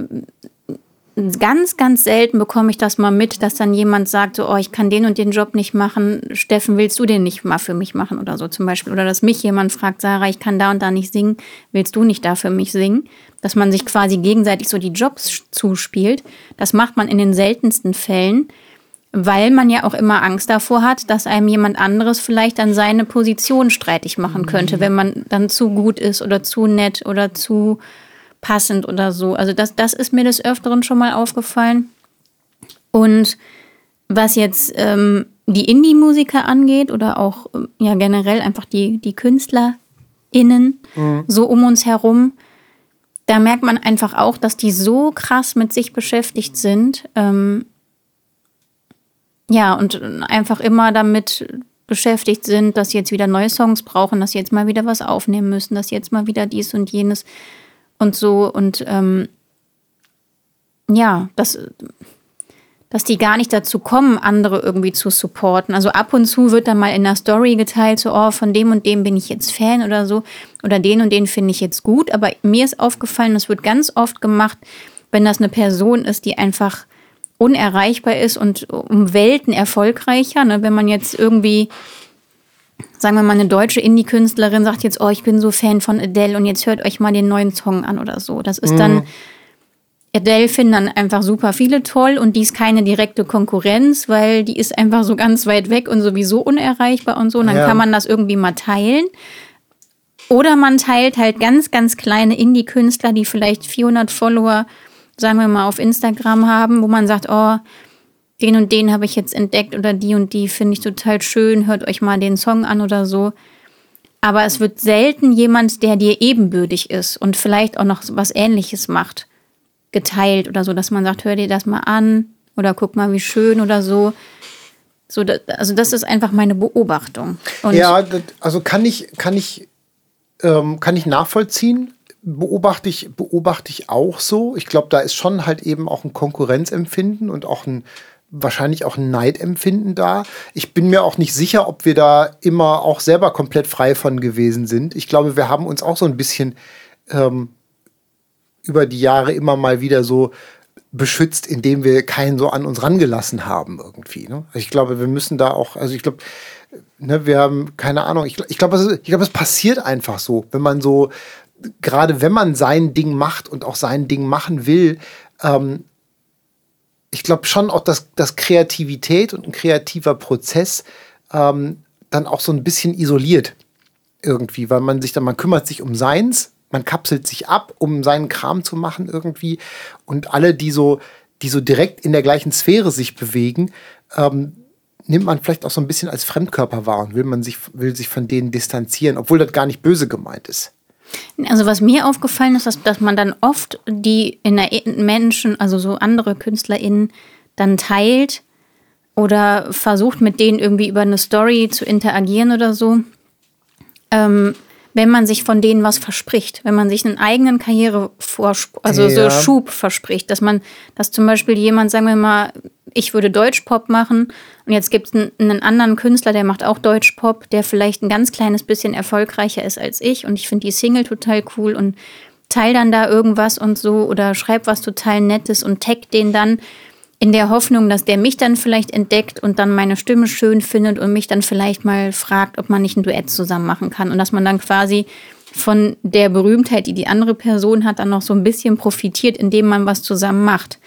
ganz, ganz selten bekomme ich das mal mit, dass dann jemand sagt, so, oh, ich kann den und den Job nicht machen. Steffen, willst du den nicht mal für mich machen oder so zum Beispiel? Oder dass mich jemand fragt, Sarah, ich kann da und da nicht singen. Willst du nicht da für mich singen? Dass man sich quasi gegenseitig so die Jobs zuspielt. Das macht man in den seltensten Fällen, weil man ja auch immer Angst davor hat, dass einem jemand anderes vielleicht dann seine Position streitig machen könnte, mhm. wenn man dann zu gut ist oder zu nett oder zu passend oder so. Also das, das ist mir des Öfteren schon mal aufgefallen. Und was jetzt ähm, die Indie-Musiker angeht oder auch ja generell einfach die, die KünstlerInnen mhm. so um uns herum, da merkt man einfach auch, dass die so krass mit sich beschäftigt sind. Ähm, ja, und einfach immer damit beschäftigt sind, dass sie jetzt wieder neue Songs brauchen, dass sie jetzt mal wieder was aufnehmen müssen, dass sie jetzt mal wieder dies und jenes und so. Und ähm, ja, dass, dass die gar nicht dazu kommen, andere irgendwie zu supporten. Also ab und zu wird dann mal in der Story geteilt, so, oh, von dem und dem bin ich jetzt Fan oder so. Oder den und den finde ich jetzt gut. Aber mir ist aufgefallen, das wird ganz oft gemacht, wenn das eine Person ist, die einfach unerreichbar ist und um Welten erfolgreicher. Ne? Wenn man jetzt irgendwie, sagen wir mal, eine deutsche Indie-Künstlerin sagt jetzt, oh, ich bin so Fan von Adele und jetzt hört euch mal den neuen Song an oder so. Das ist mhm. dann, Adele finden dann einfach super viele toll und die ist keine direkte Konkurrenz, weil die ist einfach so ganz weit weg und sowieso unerreichbar und so. Und dann ja. kann man das irgendwie mal teilen. Oder man teilt halt ganz, ganz kleine Indie-Künstler, die vielleicht vierhundert Follower, sagen wir mal, auf Instagram haben, wo man sagt, oh, den und den habe ich jetzt entdeckt oder die und die finde ich total schön, hört euch mal den Song an oder so. Aber es wird selten jemand, der dir ebenbürtig ist und vielleicht auch noch was Ähnliches macht, geteilt oder so, dass man sagt, hör dir das mal an oder guck mal, wie schön oder so. So, also das ist einfach meine Beobachtung. Und ja, also kann ich, kann ich, ähm, kann ich nachvollziehen. Beobachte ich, beobachte ich auch so. Ich glaube, da ist schon halt eben auch ein Konkurrenzempfinden und auch ein, wahrscheinlich auch ein Neidempfinden da. Ich bin mir auch nicht sicher, ob wir da immer auch selber komplett frei von gewesen sind. Ich glaube, wir haben uns auch so ein bisschen ähm, über die Jahre immer mal wieder so beschützt, indem wir keinen so an uns rangelassen haben irgendwie. Ne? Also ich glaube, wir müssen da auch, also ich glaube, ne, wir haben, keine Ahnung, ich, ich glaube, es, ich glaube, es passiert einfach so, wenn man so gerade wenn man sein Ding macht und auch sein Ding machen will, ähm, ich glaube schon auch, dass, dass Kreativität und ein kreativer Prozess ähm, dann auch so ein bisschen isoliert irgendwie, weil man sich dann, man kümmert sich um seins, man kapselt sich ab, um seinen Kram zu machen irgendwie und alle, die so, die so direkt in der gleichen Sphäre sich bewegen, ähm, nimmt man vielleicht auch so ein bisschen als Fremdkörper wahr und will man sich, will sich von denen distanzieren, obwohl das gar nicht böse gemeint ist. Also was mir aufgefallen ist, dass, dass man dann oft die in der Menschen, also so andere KünstlerInnen dann teilt oder versucht mit denen irgendwie über eine Story zu interagieren oder so, ähm, wenn man sich von denen was verspricht, wenn man sich einen eigenen Karrierevorsprung, also ja. so Schub verspricht, dass man, dass zum Beispiel jemand, sagen wir mal, ich würde Deutschpop machen und jetzt gibt es einen anderen Künstler, der macht auch Deutschpop, der vielleicht ein ganz kleines bisschen erfolgreicher ist als ich und ich finde die Single total cool und teile dann da irgendwas und so oder schreibe was total Nettes und tag den dann in der Hoffnung, dass der mich dann vielleicht entdeckt und dann meine Stimme schön findet und mich dann vielleicht mal fragt, ob man nicht ein Duett zusammen machen kann und dass man dann quasi von der Berühmtheit, die die andere Person hat, dann noch so ein bisschen profitiert, indem man was zusammen macht.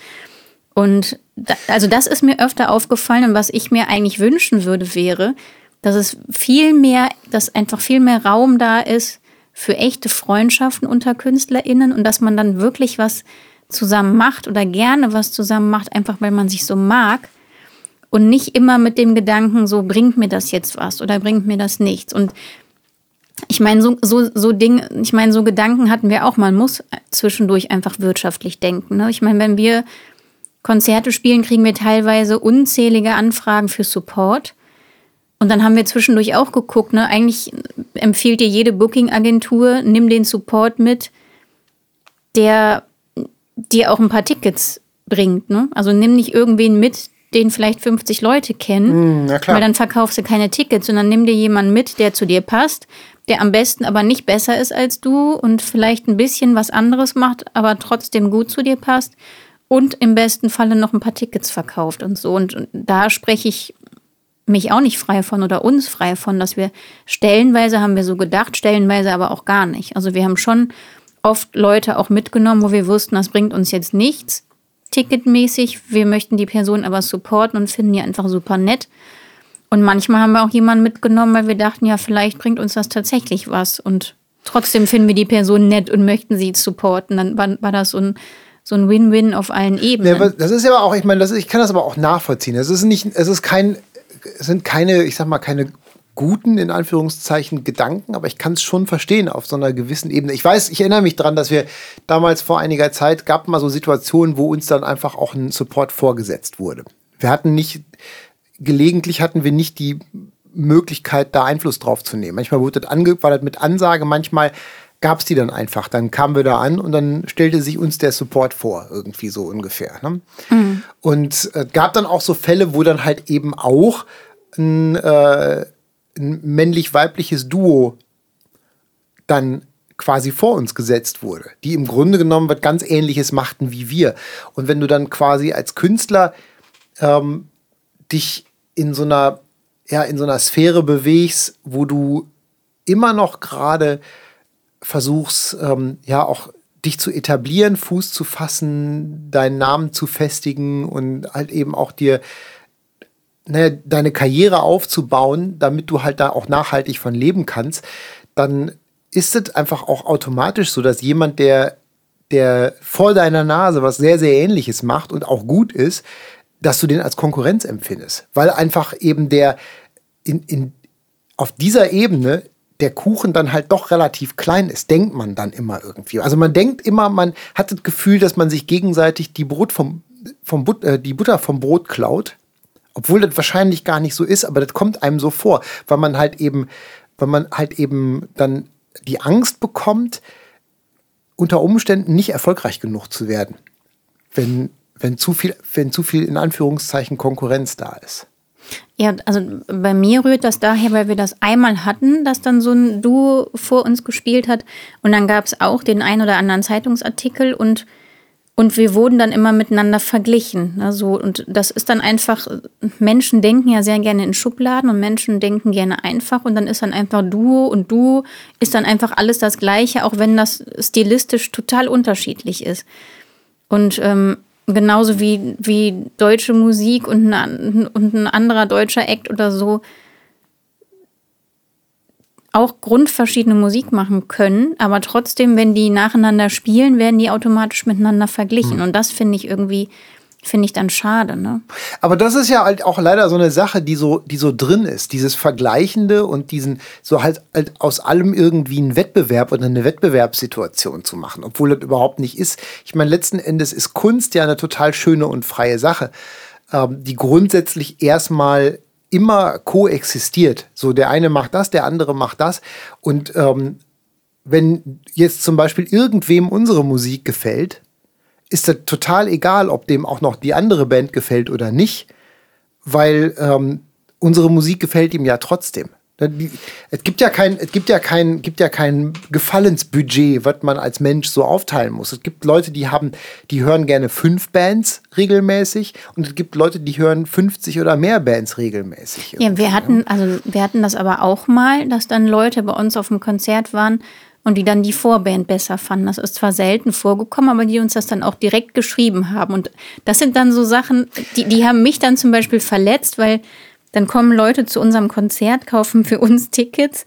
Und da, also das ist mir öfter aufgefallen und was ich mir eigentlich wünschen würde, wäre, dass es viel mehr, dass einfach viel mehr Raum da ist für echte Freundschaften unter KünstlerInnen und dass man dann wirklich was zusammen macht oder gerne was zusammen macht, einfach weil man sich so mag und nicht immer mit dem Gedanken, so bringt mir das jetzt was oder bringt mir das nichts. Und ich meine, so, so, so Ding, ich meine, so Gedanken hatten wir auch, man muss zwischendurch einfach wirtschaftlich denken. Ne? Ich meine, wenn wir Konzerte spielen, kriegen wir teilweise unzählige Anfragen für Support. Und dann haben wir zwischendurch auch geguckt, ne, eigentlich empfiehlt dir jede Booking-Agentur, nimm den Support mit, der dir auch ein paar Tickets bringt, ne? Also nimm nicht irgendwen mit, den vielleicht fünfzig Leute kennen, mm, na klar. weil dann verkaufst du keine Tickets, sondern nimm dir jemanden mit, der zu dir passt, der am besten aber nicht besser ist als du und vielleicht ein bisschen was anderes macht, aber trotzdem gut zu dir passt. Und im besten Falle noch ein paar Tickets verkauft und so. Und, und da spreche ich mich auch nicht frei von oder uns frei von, dass wir stellenweise haben wir so gedacht, stellenweise aber auch gar nicht. Also wir haben schon oft Leute auch mitgenommen, wo wir wussten, das bringt uns jetzt nichts ticketmäßig. Wir möchten die Person aber supporten und finden die einfach super nett. Und manchmal haben wir auch jemanden mitgenommen, weil wir dachten, ja, vielleicht bringt uns das tatsächlich was. Und trotzdem finden wir die Person nett und möchten sie supporten. Dann war, war das so ein So ein Win-Win auf allen Ebenen. Ja, das ist aber auch, ich meine, das ist, ich kann das aber auch nachvollziehen. Es ist nicht, es ist kein, es sind keine, ich sag mal, keine guten, in Anführungszeichen, Gedanken, aber ich kann es schon verstehen auf so einer gewissen Ebene. Ich weiß, ich erinnere mich dran, dass wir damals vor einiger Zeit gab mal so Situationen, wo uns dann einfach auch ein Support vorgesetzt wurde. Wir hatten nicht, gelegentlich hatten wir nicht die Möglichkeit, da Einfluss drauf zu nehmen. Manchmal wurde das angefordert mit Ansage, manchmal gab es die dann einfach. Dann kamen wir da an und dann stellte sich uns der Support vor, irgendwie so ungefähr. Ne? Mhm. Und äh, gab dann auch so Fälle, wo dann halt eben auch ein, äh, ein männlich-weibliches Duo dann quasi vor uns gesetzt wurde, die im Grunde genommen was ganz Ähnliches machten wie wir. Und wenn du dann quasi als Künstler ähm, dich in so einer, ja, in so einer Sphäre bewegst, wo du immer noch gerade versuchst, ähm, ja, auch dich zu etablieren, Fuß zu fassen, deinen Namen zu festigen und halt eben auch dir, naja, deine Karriere aufzubauen, damit du halt da auch nachhaltig von leben kannst, dann ist es einfach auch automatisch so, dass jemand, der, der vor deiner Nase was sehr, sehr Ähnliches macht und auch gut ist, dass du den als Konkurrenz empfindest. Weil einfach eben der in, in, auf dieser Ebene der Kuchen dann halt doch relativ klein ist, denkt man dann immer irgendwie. Also man denkt immer, man hat das Gefühl, dass man sich gegenseitig die, Brot vom, vom But, äh, die Butter vom Brot klaut, obwohl das wahrscheinlich gar nicht so ist, aber das kommt einem so vor, weil man halt eben, weil man halt eben dann die Angst bekommt, unter Umständen nicht erfolgreich genug zu werden, wenn, wenn, zu viel, wenn zu viel in Anführungszeichen Konkurrenz da ist. Ja, also bei mir rührt das daher, weil wir das einmal hatten, dass dann so ein Duo vor uns gespielt hat und dann gab es auch den ein oder anderen Zeitungsartikel und, und wir wurden dann immer miteinander verglichen. Ne, so, und das ist dann einfach, Menschen denken ja sehr gerne in Schubladen und Menschen denken gerne einfach und dann ist dann einfach Duo und Duo ist dann einfach alles das Gleiche, auch wenn das stilistisch total unterschiedlich ist. Und ähm, genauso wie, wie deutsche Musik und, eine, und ein anderer deutscher Act oder so auch grundverschiedene Musik machen können, aber trotzdem, wenn die nacheinander spielen, werden die automatisch miteinander verglichen. Mhm. Und das finde ich irgendwie, finde ich dann schade. Ne? Aber das ist ja halt auch leider so eine Sache, die so, die so drin ist, dieses Vergleichende und diesen so halt, halt aus allem irgendwie einen Wettbewerb oder eine Wettbewerbssituation zu machen, obwohl das überhaupt nicht ist. Ich meine, letzten Endes ist Kunst ja eine total schöne und freie Sache, ähm, die grundsätzlich erstmal immer koexistiert. So, der eine macht das, der andere macht das. Und ähm, wenn jetzt zum Beispiel irgendwem unsere Musik gefällt, ist das total egal, ob dem auch noch die andere Band gefällt oder nicht, weil ähm, unsere Musik gefällt ihm ja trotzdem. Es gibt ja kein, es gibt ja kein, gibt ja kein Gefallensbudget, was man als Mensch so aufteilen muss. Es gibt Leute, die haben, die hören gerne fünf Bands regelmäßig und es gibt Leute, die hören fünfzig oder mehr Bands regelmäßig. Ja, wir hatten, also wir hatten das aber auch mal, dass dann Leute bei uns auf dem Konzert waren und die dann die Vorband besser fanden. Das ist zwar selten vorgekommen, aber die uns das dann auch direkt geschrieben haben. Und das sind dann so Sachen, die, die haben mich dann zum Beispiel verletzt, weil dann kommen Leute zu unserem Konzert, kaufen für uns Tickets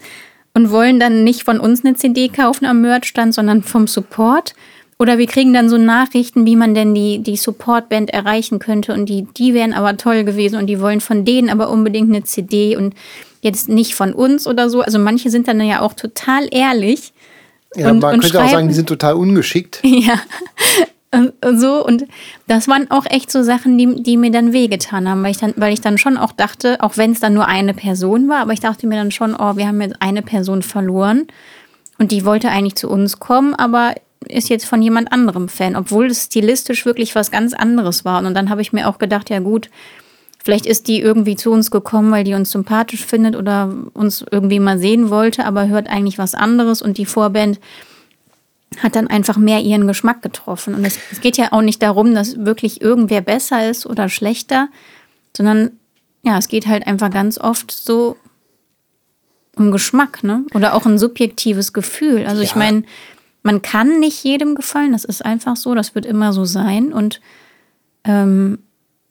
und wollen dann nicht von uns eine C D kaufen am Merchstand, sondern vom Support. Oder wir kriegen dann so Nachrichten, wie man denn die, die Supportband erreichen könnte. Und die, die wären aber toll gewesen und die wollen von denen aber unbedingt eine C D und jetzt nicht von uns oder so. Also manche sind dann ja auch total ehrlich. Ja, und, man und könnte schreiben, auch sagen, die sind total ungeschickt. Ja, und so, und das waren auch echt so Sachen, die, die mir dann wehgetan haben, weil ich dann, weil ich dann schon auch dachte, auch wenn es dann nur eine Person war, aber ich dachte mir dann schon, oh, wir haben jetzt eine Person verloren und die wollte eigentlich zu uns kommen, aber ist jetzt von jemand anderem Fan, obwohl es stilistisch wirklich was ganz anderes war. Und dann habe ich mir auch gedacht, ja gut, vielleicht ist die irgendwie zu uns gekommen, weil die uns sympathisch findet oder uns irgendwie mal sehen wollte, aber hört eigentlich was anderes und die Vorband hat dann einfach mehr ihren Geschmack getroffen. Und es, es geht ja auch nicht darum, dass wirklich irgendwer besser ist oder schlechter, sondern ja, es geht halt einfach ganz oft so um Geschmack, ne? Oder auch ein subjektives Gefühl. Also ja. Ich meine, man kann nicht jedem gefallen, das ist einfach so, das wird immer so sein. Und ähm,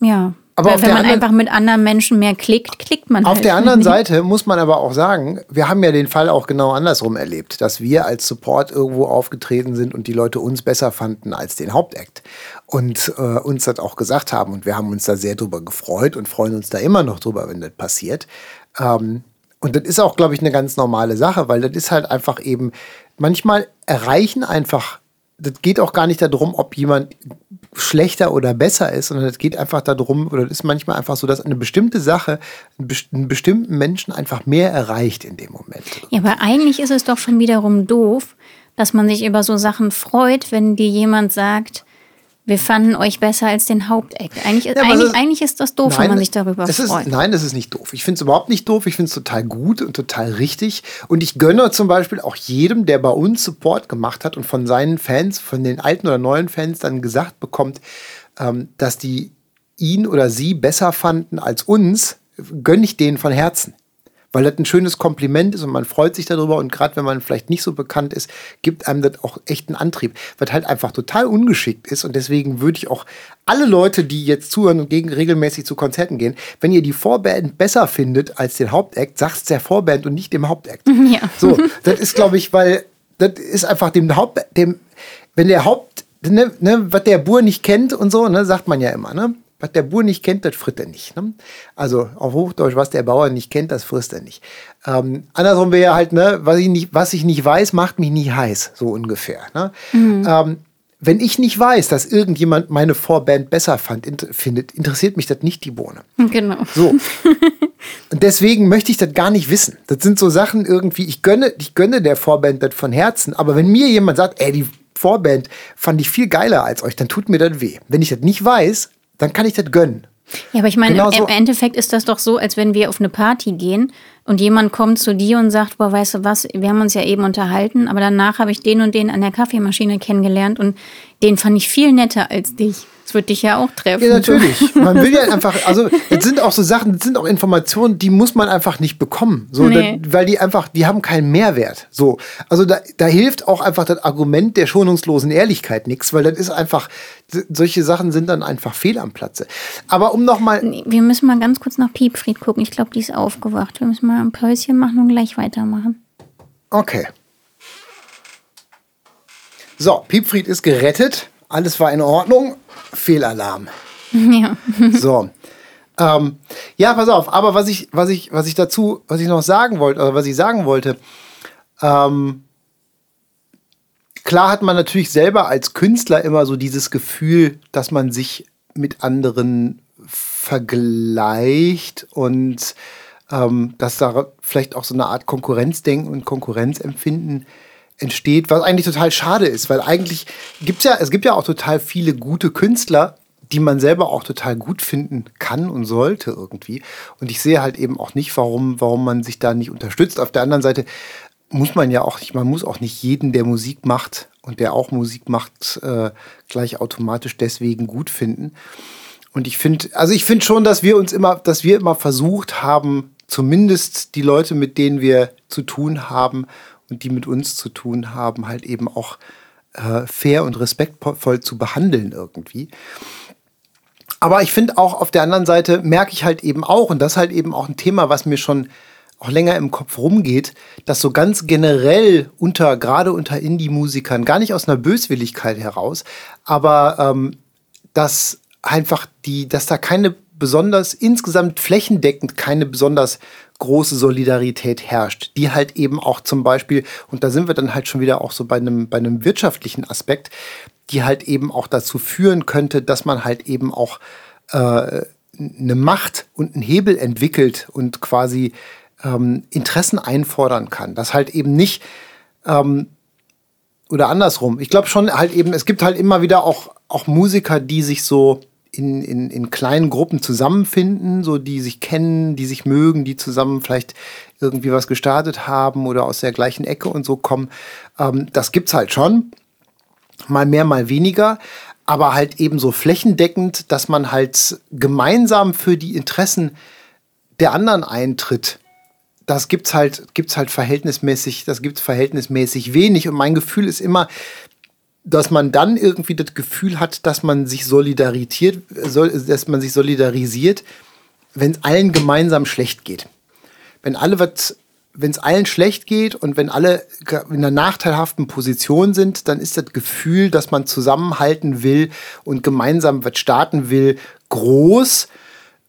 ja, aber weil, wenn man anderen, einfach mit anderen Menschen mehr klickt, klickt man auf halt. Auf der anderen Seite muss man aber auch sagen, wir haben ja den Fall auch genau andersrum erlebt, dass wir als Support irgendwo aufgetreten sind und die Leute uns besser fanden als den Hauptakt und äh, uns das auch gesagt haben. Und wir haben uns da sehr drüber gefreut und freuen uns da immer noch drüber, wenn das passiert. Ähm, und das ist auch, glaube ich, eine ganz normale Sache, weil das ist halt einfach eben, manchmal erreichen einfach, das geht auch gar nicht darum, ob jemand schlechter oder besser ist, sondern es geht einfach darum, oder es ist manchmal einfach so, dass eine bestimmte Sache einen bestimmten Menschen einfach mehr erreicht in dem Moment. Ja, aber eigentlich ist es doch schon wiederum doof, dass man sich über so Sachen freut, wenn dir jemand sagt, wir fanden euch besser als den Hauptact. Eigentlich, ja, eigentlich, das, eigentlich ist das doof, nein, wenn man sich darüber freut. Ist, nein, das ist nicht doof. Ich finde es überhaupt nicht doof. Ich finde es total gut und total richtig. Und ich gönne zum Beispiel auch jedem, der bei uns Support gemacht hat und von seinen Fans, von den alten oder neuen Fans dann gesagt bekommt, ähm, dass die ihn oder sie besser fanden als uns, gönne ich denen von Herzen. Weil das ein schönes Kompliment ist und man freut sich darüber. Und gerade wenn man vielleicht nicht so bekannt ist, gibt einem das auch echt einen Antrieb. Was halt einfach total ungeschickt ist. Und deswegen würde ich auch alle Leute, die jetzt zuhören und gegen regelmäßig zu Konzerten gehen, wenn ihr die Vorband besser findet als den Hauptakt, sagt's der Vorband und nicht dem Hauptakt. Ja. So, das ist, glaube ich, weil das ist einfach dem Haupt, dem, wenn der Haupt, ne, ne, was der Bur nicht kennt und so, ne, sagt man ja immer, ne? Was der Bauer nicht kennt, das frisst er nicht. Ne? Also auf Hochdeutsch, was der Bauer nicht kennt, das frisst er nicht. Ähm, andersrum wäre halt, ne, was ich nicht, was ich nicht weiß, macht mich nie heiß, so ungefähr. Ne? Mhm. Ähm, wenn ich nicht weiß, dass irgendjemand meine Vorband besser fand, int- findet, interessiert mich das nicht die Bohne. Genau. So. Und deswegen möchte ich das gar nicht wissen. Das sind so Sachen irgendwie, ich gönne, ich gönne der Vorband das von Herzen, aber wenn mir jemand sagt, ey, die Vorband fand ich viel geiler als euch, dann tut mir das weh. Wenn ich das nicht weiß, dann kann ich das gönnen. Ja, aber ich meine, genau im, im Endeffekt ist das doch so, als wenn wir auf eine Party gehen und jemand kommt zu dir und sagt, boah, weißt du was, wir haben uns ja eben unterhalten, aber danach habe ich den und den an der Kaffeemaschine kennengelernt und den fand ich viel netter als dich. Das wird dich ja auch treffen. Ja, natürlich. Man will ja einfach, also das sind auch so Sachen, das sind auch Informationen, die muss man einfach nicht bekommen. So, nee. da, weil die einfach, die haben keinen Mehrwert. So. Also da, da hilft auch einfach das Argument der schonungslosen Ehrlichkeit nichts, weil das ist einfach, solche Sachen sind dann einfach fehl am Platze. Aber um nochmal... Nee, wir müssen mal ganz kurz nach Piepfried gucken. Ich glaube, die ist aufgewacht. Wir müssen mal ein Päuschen machen und gleich weitermachen. Okay. So, Piepfried ist gerettet. Alles war in Ordnung. Fehlalarm. Ja. So. Ähm, ja, pass auf. Aber was ich, was ich, was ich dazu, was ich noch sagen wollte, oder was ich sagen wollte, ähm, klar hat man natürlich selber als Künstler immer so dieses Gefühl, dass man sich mit anderen vergleicht und ähm, dass da vielleicht auch so eine Art Konkurrenzdenken und Konkurrenzempfinden entsteht, was eigentlich total schade ist, weil eigentlich gibt's ja, es gibt ja auch total viele gute Künstler, die man selber auch total gut finden kann und sollte irgendwie. Und ich sehe halt eben auch nicht, warum, warum man sich da nicht unterstützt. Auf der anderen Seite muss man ja auch nicht, man muss auch nicht jeden, der Musik macht und der auch Musik macht, äh, gleich automatisch deswegen gut finden. Und ich finde, also ich finde schon, dass wir uns immer, dass wir immer versucht haben, zumindest die Leute, mit denen wir zu tun haben, die mit uns zu tun haben, halt eben auch äh, fair und respektvoll zu behandeln irgendwie. Aber ich finde auch, auf der anderen Seite merke ich halt eben auch, und das ist halt eben auch ein Thema, was mir schon auch länger im Kopf rumgeht, dass so ganz generell unter, gerade unter Indie-Musikern, gar nicht aus einer Böswilligkeit heraus, aber ähm, dass einfach die, dass da keine besonders, insgesamt flächendeckend keine besonders große Solidarität herrscht, die halt eben auch zum Beispiel, und da sind wir dann halt schon wieder auch so bei einem, bei einem wirtschaftlichen Aspekt, die halt eben auch dazu führen könnte, dass man halt eben auch äh, eine Macht und einen Hebel entwickelt und quasi ähm, Interessen einfordern kann. Das halt eben nicht, ähm, oder andersrum. Ich glaube schon halt eben, es gibt halt immer wieder auch, auch Musiker, die sich so In, in, in kleinen Gruppen zusammenfinden, so die sich kennen, die sich mögen, die zusammen vielleicht irgendwie was gestartet haben oder aus der gleichen Ecke und so kommen. Ähm, das gibt's halt schon. Mal mehr, mal weniger. Aber halt eben so flächendeckend, dass man halt gemeinsam für die Interessen der anderen eintritt. Das gibt's halt, gibt's halt verhältnismäßig, das gibt's verhältnismäßig wenig. Und mein Gefühl ist immer, dass man dann irgendwie das Gefühl hat, dass man sich solidarisiert, dass man sich solidarisiert, wenn es allen gemeinsam schlecht geht. Wenn alle was, wenn es allen schlecht geht und wenn alle in einer nachteilhaften Position sind, dann ist das Gefühl, dass man zusammenhalten will und gemeinsam was starten will, groß.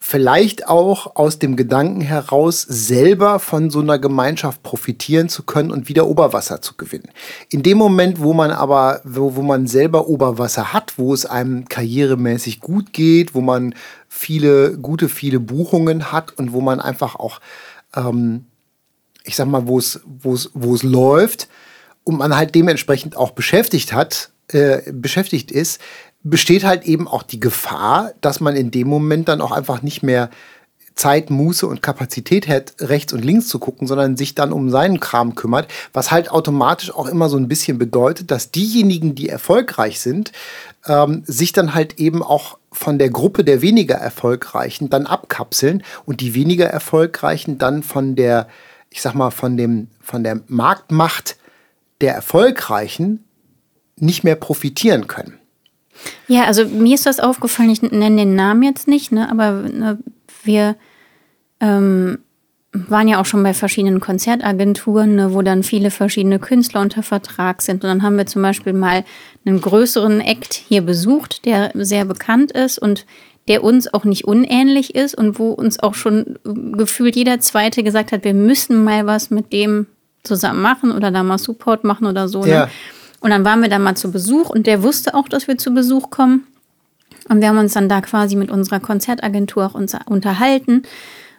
Vielleicht auch aus dem Gedanken heraus, selber von so einer Gemeinschaft profitieren zu können und wieder Oberwasser zu gewinnen. In dem Moment, wo man aber, wo, wo man selber Oberwasser hat, wo es einem karrieremäßig gut geht, wo man viele, gute, viele Buchungen hat und wo man einfach auch, ähm, ich sag mal, wo es, wo es, wo es läuft und man halt dementsprechend auch beschäftigt hat, äh, beschäftigt ist, besteht halt eben auch die Gefahr, dass man in dem Moment dann auch einfach nicht mehr Zeit, Muße und Kapazität hat, rechts und links zu gucken, sondern sich dann um seinen Kram kümmert, was halt automatisch auch immer so ein bisschen bedeutet, dass diejenigen, die erfolgreich sind, ähm, sich dann halt eben auch von der Gruppe der weniger Erfolgreichen dann abkapseln und die weniger Erfolgreichen dann von der, ich sag mal, von dem, von der Marktmacht der Erfolgreichen nicht mehr profitieren können. Ja, also mir ist das aufgefallen, ich nenne den Namen jetzt nicht, ne, aber ne, wir ähm, waren ja auch schon bei verschiedenen Konzertagenturen, ne, wo dann viele verschiedene Künstler unter Vertrag sind. Und dann haben wir zum Beispiel mal einen größeren Act hier besucht, der sehr bekannt ist und der uns auch nicht unähnlich ist und wo uns auch schon gefühlt jeder Zweite gesagt hat, wir müssen mal was mit dem zusammen machen oder da mal Support machen oder so. Ja. Ne? Und dann waren wir da mal zu Besuch und der wusste auch, dass wir zu Besuch kommen. Und wir haben uns dann da quasi mit unserer Konzertagentur auch unterhalten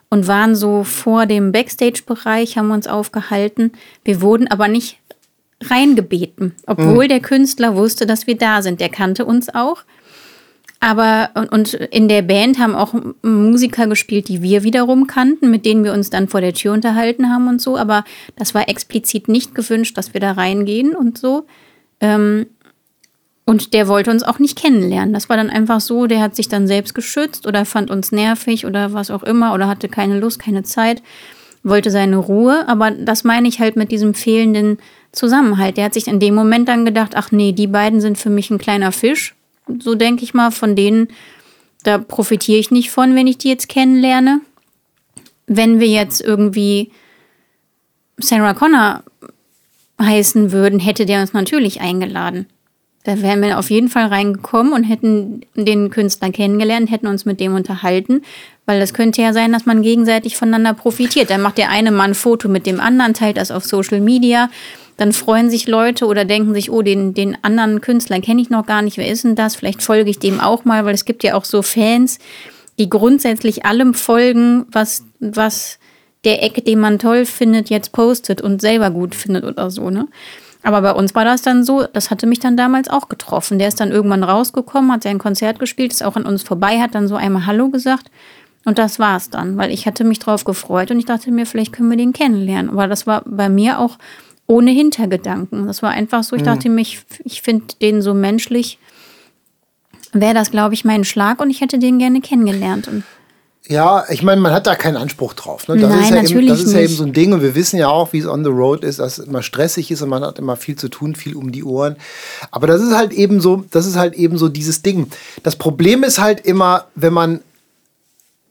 und waren so vor dem Backstage-Bereich, haben uns aufgehalten. Wir wurden aber nicht reingebeten, obwohl mhm. der Künstler wusste, dass wir da sind. Der kannte uns auch. Aber und in der Band haben auch Musiker gespielt, die wir wiederum kannten, mit denen wir uns dann vor der Tür unterhalten haben und so. Aber das war explizit nicht gewünscht, dass wir da reingehen und so. Und der wollte uns auch nicht kennenlernen. Das war dann einfach so, der hat sich dann selbst geschützt oder fand uns nervig oder was auch immer oder hatte keine Lust, keine Zeit, wollte seine Ruhe. Aber das meine ich halt mit diesem fehlenden Zusammenhalt. Der hat sich in dem Moment dann gedacht, ach nee, die beiden sind für mich ein kleiner Fisch. So denke ich mal, von denen, da profitiere ich nicht von, wenn ich die jetzt kennenlerne. Wenn wir jetzt irgendwie Sarah Connor heißen würden, hätte der uns natürlich eingeladen. Da wären wir auf jeden Fall reingekommen und hätten den Künstler kennengelernt, hätten uns mit dem unterhalten, weil das könnte ja sein, dass man gegenseitig voneinander profitiert. Dann macht der eine mal ein Foto mit dem anderen, teilt das auf Social Media, dann freuen sich Leute oder denken sich, oh, den, den anderen Künstler kenne ich noch gar nicht, wer ist denn das? Vielleicht folge ich dem auch mal, weil es gibt ja auch so Fans, die grundsätzlich allem folgen, was, was der Eck, den man toll findet, jetzt postet und selber gut findet oder so, ne? Aber bei uns war das dann so, das hatte mich dann damals auch getroffen. Der ist dann irgendwann rausgekommen, hat sein Konzert gespielt, ist auch an uns vorbei, hat dann so einmal Hallo gesagt. Und das war's dann, weil ich hatte mich drauf gefreut und ich dachte mir, vielleicht können wir den kennenlernen. Aber das war bei mir auch ohne Hintergedanken. Das war einfach so, ich dachte mir, ich, ich finde den so menschlich, wäre das, glaube ich, mein Schlag und ich hätte den gerne kennengelernt. Und ja, ich meine, man hat da keinen Anspruch drauf. Ne? Das Nein, ist ja natürlich eben, das ist ja eben so ein Ding und wir wissen ja auch, wie es on the road ist, dass es immer stressig ist und man hat immer viel zu tun, viel um die Ohren. Aber das ist halt eben so, das ist halt eben so dieses Ding. Das Problem ist halt immer, wenn man,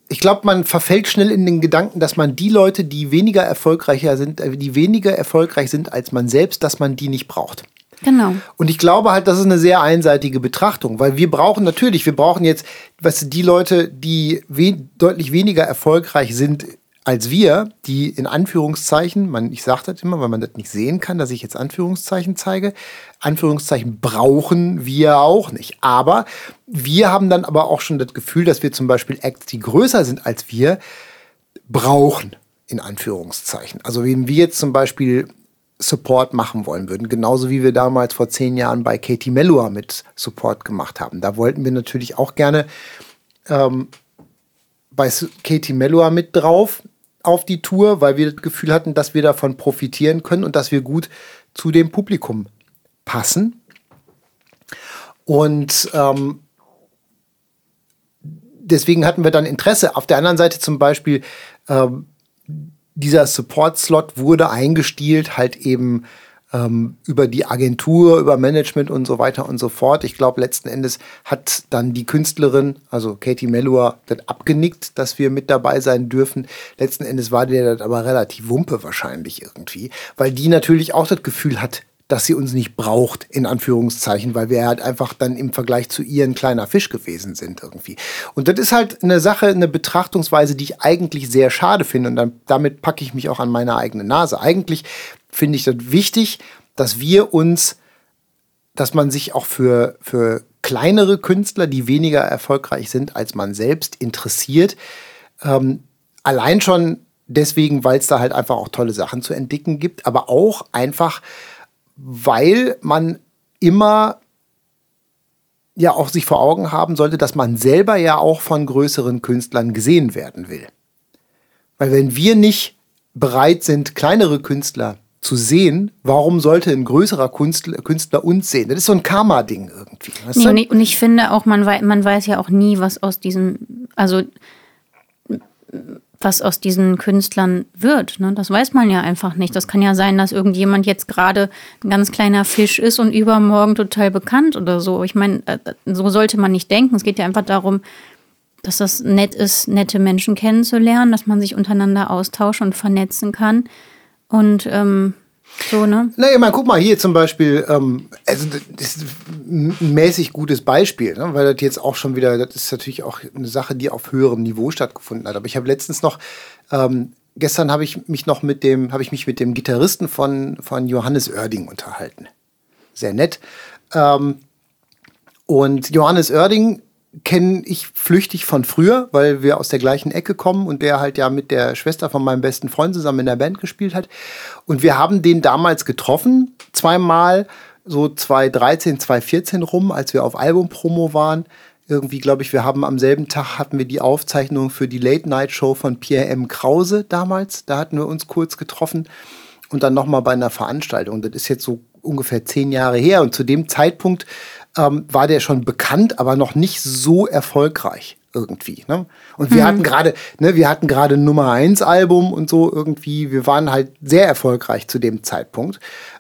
ich glaube, man verfällt schnell in den Gedanken, dass man die Leute, die weniger erfolgreicher sind, die weniger erfolgreich sind als man selbst, dass man die nicht braucht. Genau. Und ich glaube halt, das ist eine sehr einseitige Betrachtung, weil wir brauchen natürlich, wir brauchen jetzt, weißt du, die Leute, die we- deutlich weniger erfolgreich sind als wir, die in Anführungszeichen, man, ich sage das immer, weil man das nicht sehen kann, dass ich jetzt Anführungszeichen zeige, Anführungszeichen brauchen wir auch nicht. Aber wir haben dann aber auch schon das Gefühl, dass wir zum Beispiel Acts, die größer sind als wir, brauchen, in Anführungszeichen. Also wenn wir jetzt zum Beispiel Support machen wollen würden. Genauso wie wir damals vor zehn Jahren bei Katy Melua mit Support gemacht haben. Da wollten wir natürlich auch gerne ähm, bei Katy Melua mit drauf auf die Tour, weil wir das Gefühl hatten, dass wir davon profitieren können und dass wir gut zu dem Publikum passen. Und ähm, deswegen hatten wir dann Interesse. Auf der anderen Seite zum Beispiel ähm, dieser Support-Slot wurde eingestiehlt, halt eben ähm, über die Agentur, über Management und so weiter und so fort. Ich glaube, letzten Endes hat dann die Künstlerin, also Katy Melua, das abgenickt, dass wir mit dabei sein dürfen. Letzten Endes war der das aber relativ wumpe wahrscheinlich irgendwie, weil die natürlich auch das Gefühl hat, dass sie uns nicht braucht, in Anführungszeichen, weil wir halt einfach dann im Vergleich zu ihr ein kleiner Fisch gewesen sind irgendwie. Und das ist halt eine Sache, eine Betrachtungsweise, die ich eigentlich sehr schade finde, und dann, damit packe ich mich auch an meine eigene Nase. Eigentlich finde ich das wichtig, dass wir uns, dass man sich auch für, für kleinere Künstler, die weniger erfolgreich sind als man selbst, interessiert. Ähm, allein schon deswegen, weil es da halt einfach auch tolle Sachen zu entdecken gibt, aber auch einfach, weil man immer ja auch sich vor Augen haben sollte, dass man selber ja auch von größeren Künstlern gesehen werden will. Weil wenn wir nicht bereit sind, kleinere Künstler zu sehen, warum sollte ein größerer Künstler, Künstler uns sehen? Das ist so ein Karma-Ding irgendwie. Nee, und, ich, und ich finde auch, man weiß, man weiß ja auch nie, was aus diesem, also was aus diesen Künstlern wird. Ne? Das weiß man ja einfach nicht. Das kann ja sein, dass irgendjemand jetzt gerade ein ganz kleiner Fisch ist und übermorgen total bekannt oder so. Ich meine, so sollte man nicht denken. Es geht ja einfach darum, dass das nett ist, nette Menschen kennenzulernen, dass man sich untereinander austauscht und vernetzen kann. Und ähm, so, ne? Naja, man, guck mal, hier zum Beispiel, ähm, also das ist ein mäßig gutes Beispiel, ne? Weil das jetzt auch schon wieder, das ist natürlich auch eine Sache, die auf höherem Niveau stattgefunden hat. Aber ich habe letztens noch, ähm, gestern habe ich mich noch mit dem, habe ich mich mit dem Gitarristen von, von Johannes Oerding unterhalten. Sehr nett. Ähm, und Johannes Oerding kenne ich flüchtig von früher, weil wir aus der gleichen Ecke kommen und der halt ja mit der Schwester von meinem besten Freund zusammen in der Band gespielt hat. Und wir haben den damals getroffen, zweimal, so zwanzig dreizehn, zwanzig vierzehn rum, als wir auf Albumpromo waren. Irgendwie, glaube ich, wir haben am selben Tag hatten wir die Aufzeichnung für die Late-Night-Show von Pierre M. Krause damals. Da hatten wir uns kurz getroffen und dann nochmal bei einer Veranstaltung. Das ist jetzt so ungefähr zehn Jahre her. Und zu dem Zeitpunkt Ähm, war der schon bekannt, aber noch nicht so erfolgreich irgendwie. Ne? Und wir mhm. hatten gerade, ne, wir hatten gerade ein Nummer eins Album und so irgendwie. Wir waren halt sehr erfolgreich zu dem Zeitpunkt.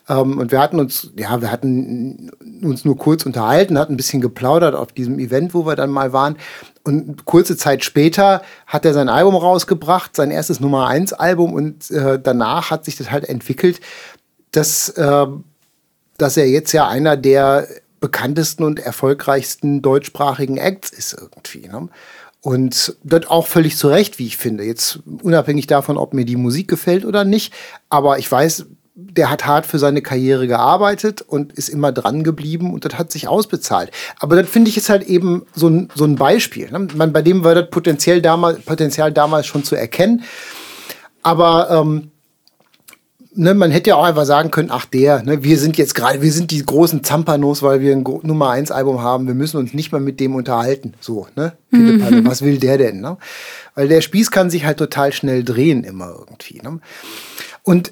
Ähm, und wir hatten uns, ja, wir hatten uns nur kurz unterhalten, hatten ein bisschen geplaudert auf diesem Event, wo wir dann mal waren. Und kurze Zeit später hat er sein Album rausgebracht, sein erstes Nummer eins Album. Und äh, danach hat sich das halt entwickelt, dass, äh, dass er jetzt ja einer der bekanntesten und erfolgreichsten deutschsprachigen Acts ist irgendwie. Ne? Und das auch völlig zu Recht, wie ich finde. Jetzt unabhängig davon, ob mir die Musik gefällt oder nicht. Aber ich weiß, der hat hart für seine Karriere gearbeitet und ist immer dran geblieben. Und das hat sich ausbezahlt. Aber das finde ich ist halt eben so ein, so ein Beispiel. Ne? Man, bei dem war das Potenzial damals, Potenzial damals schon zu erkennen. Aber ähm, Ne, man hätte ja auch einfach sagen können, ach der, ne, wir sind jetzt gerade, wir sind die großen Zampanos, weil wir ein Nummer eins Album haben, wir müssen uns nicht mal mit dem unterhalten. So, ne? Mhm. Was will der denn? Ne? Weil der Spieß kann sich halt total schnell drehen immer irgendwie. Ne? Und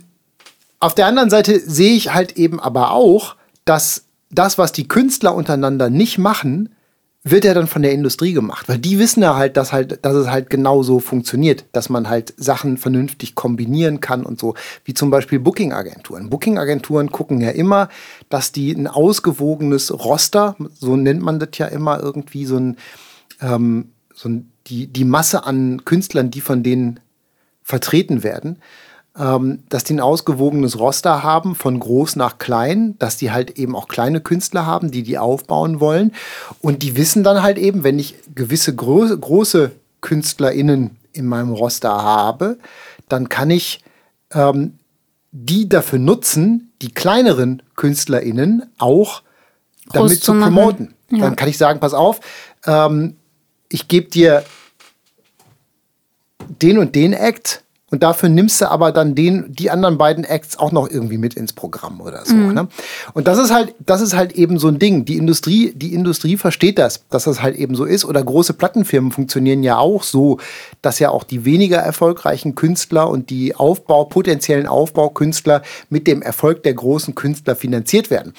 auf der anderen Seite sehe ich halt eben aber auch, dass das, was die Künstler untereinander nicht machen, wird ja dann von der Industrie gemacht, weil die wissen ja halt, dass halt, dass es halt genau so funktioniert, dass man halt Sachen vernünftig kombinieren kann und so, wie zum Beispiel Booking-Agenturen. Booking-Agenturen gucken ja immer, dass die ein ausgewogenes Roster, so nennt man das ja immer irgendwie, so ein, ähm, so ein die, die Masse an Künstlern, die von denen vertreten werden, Ähm, dass die ein ausgewogenes Roster haben, von groß nach klein, dass die halt eben auch kleine Künstler haben, die die aufbauen wollen. Und die wissen dann halt eben, wenn ich gewisse Grö- große KünstlerInnen in meinem Roster habe, dann kann ich ähm, die dafür nutzen, die kleineren KünstlerInnen auch groß damit zu promoten. Ja. Dann kann ich sagen, pass auf, ähm, ich gebe dir den und den Act, und dafür nimmst du aber dann den, die anderen beiden Acts auch noch irgendwie mit ins Programm oder so. Mhm. Ne? Und das ist halt, das ist halt eben so ein Ding. Die Industrie, die Industrie versteht das, dass das halt eben so ist. Oder große Plattenfirmen funktionieren ja auch so, dass ja auch die weniger erfolgreichen Künstler und die Aufbau, potenziellen Aufbaukünstler mit dem Erfolg der großen Künstler finanziert werden.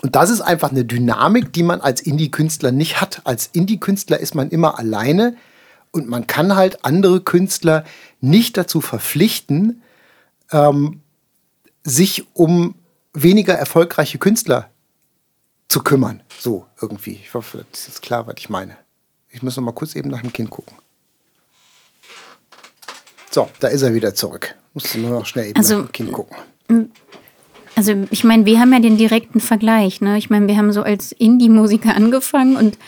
Und das ist einfach eine Dynamik, die man als Indie-Künstler nicht hat. Als Indie-Künstler ist man immer alleine. Und man kann halt andere Künstler nicht dazu verpflichten, ähm, sich um weniger erfolgreiche Künstler zu kümmern. So irgendwie. Ich hoffe, das ist jetzt klar, was ich meine. Ich muss noch mal kurz eben nach dem Kind gucken. So, da ist er wieder zurück. Musste nur noch schnell eben also, nach dem Kind gucken. Also ich meine, wir haben ja den direkten Vergleich, ne? Ich meine, wir haben so als Indie-Musiker angefangen und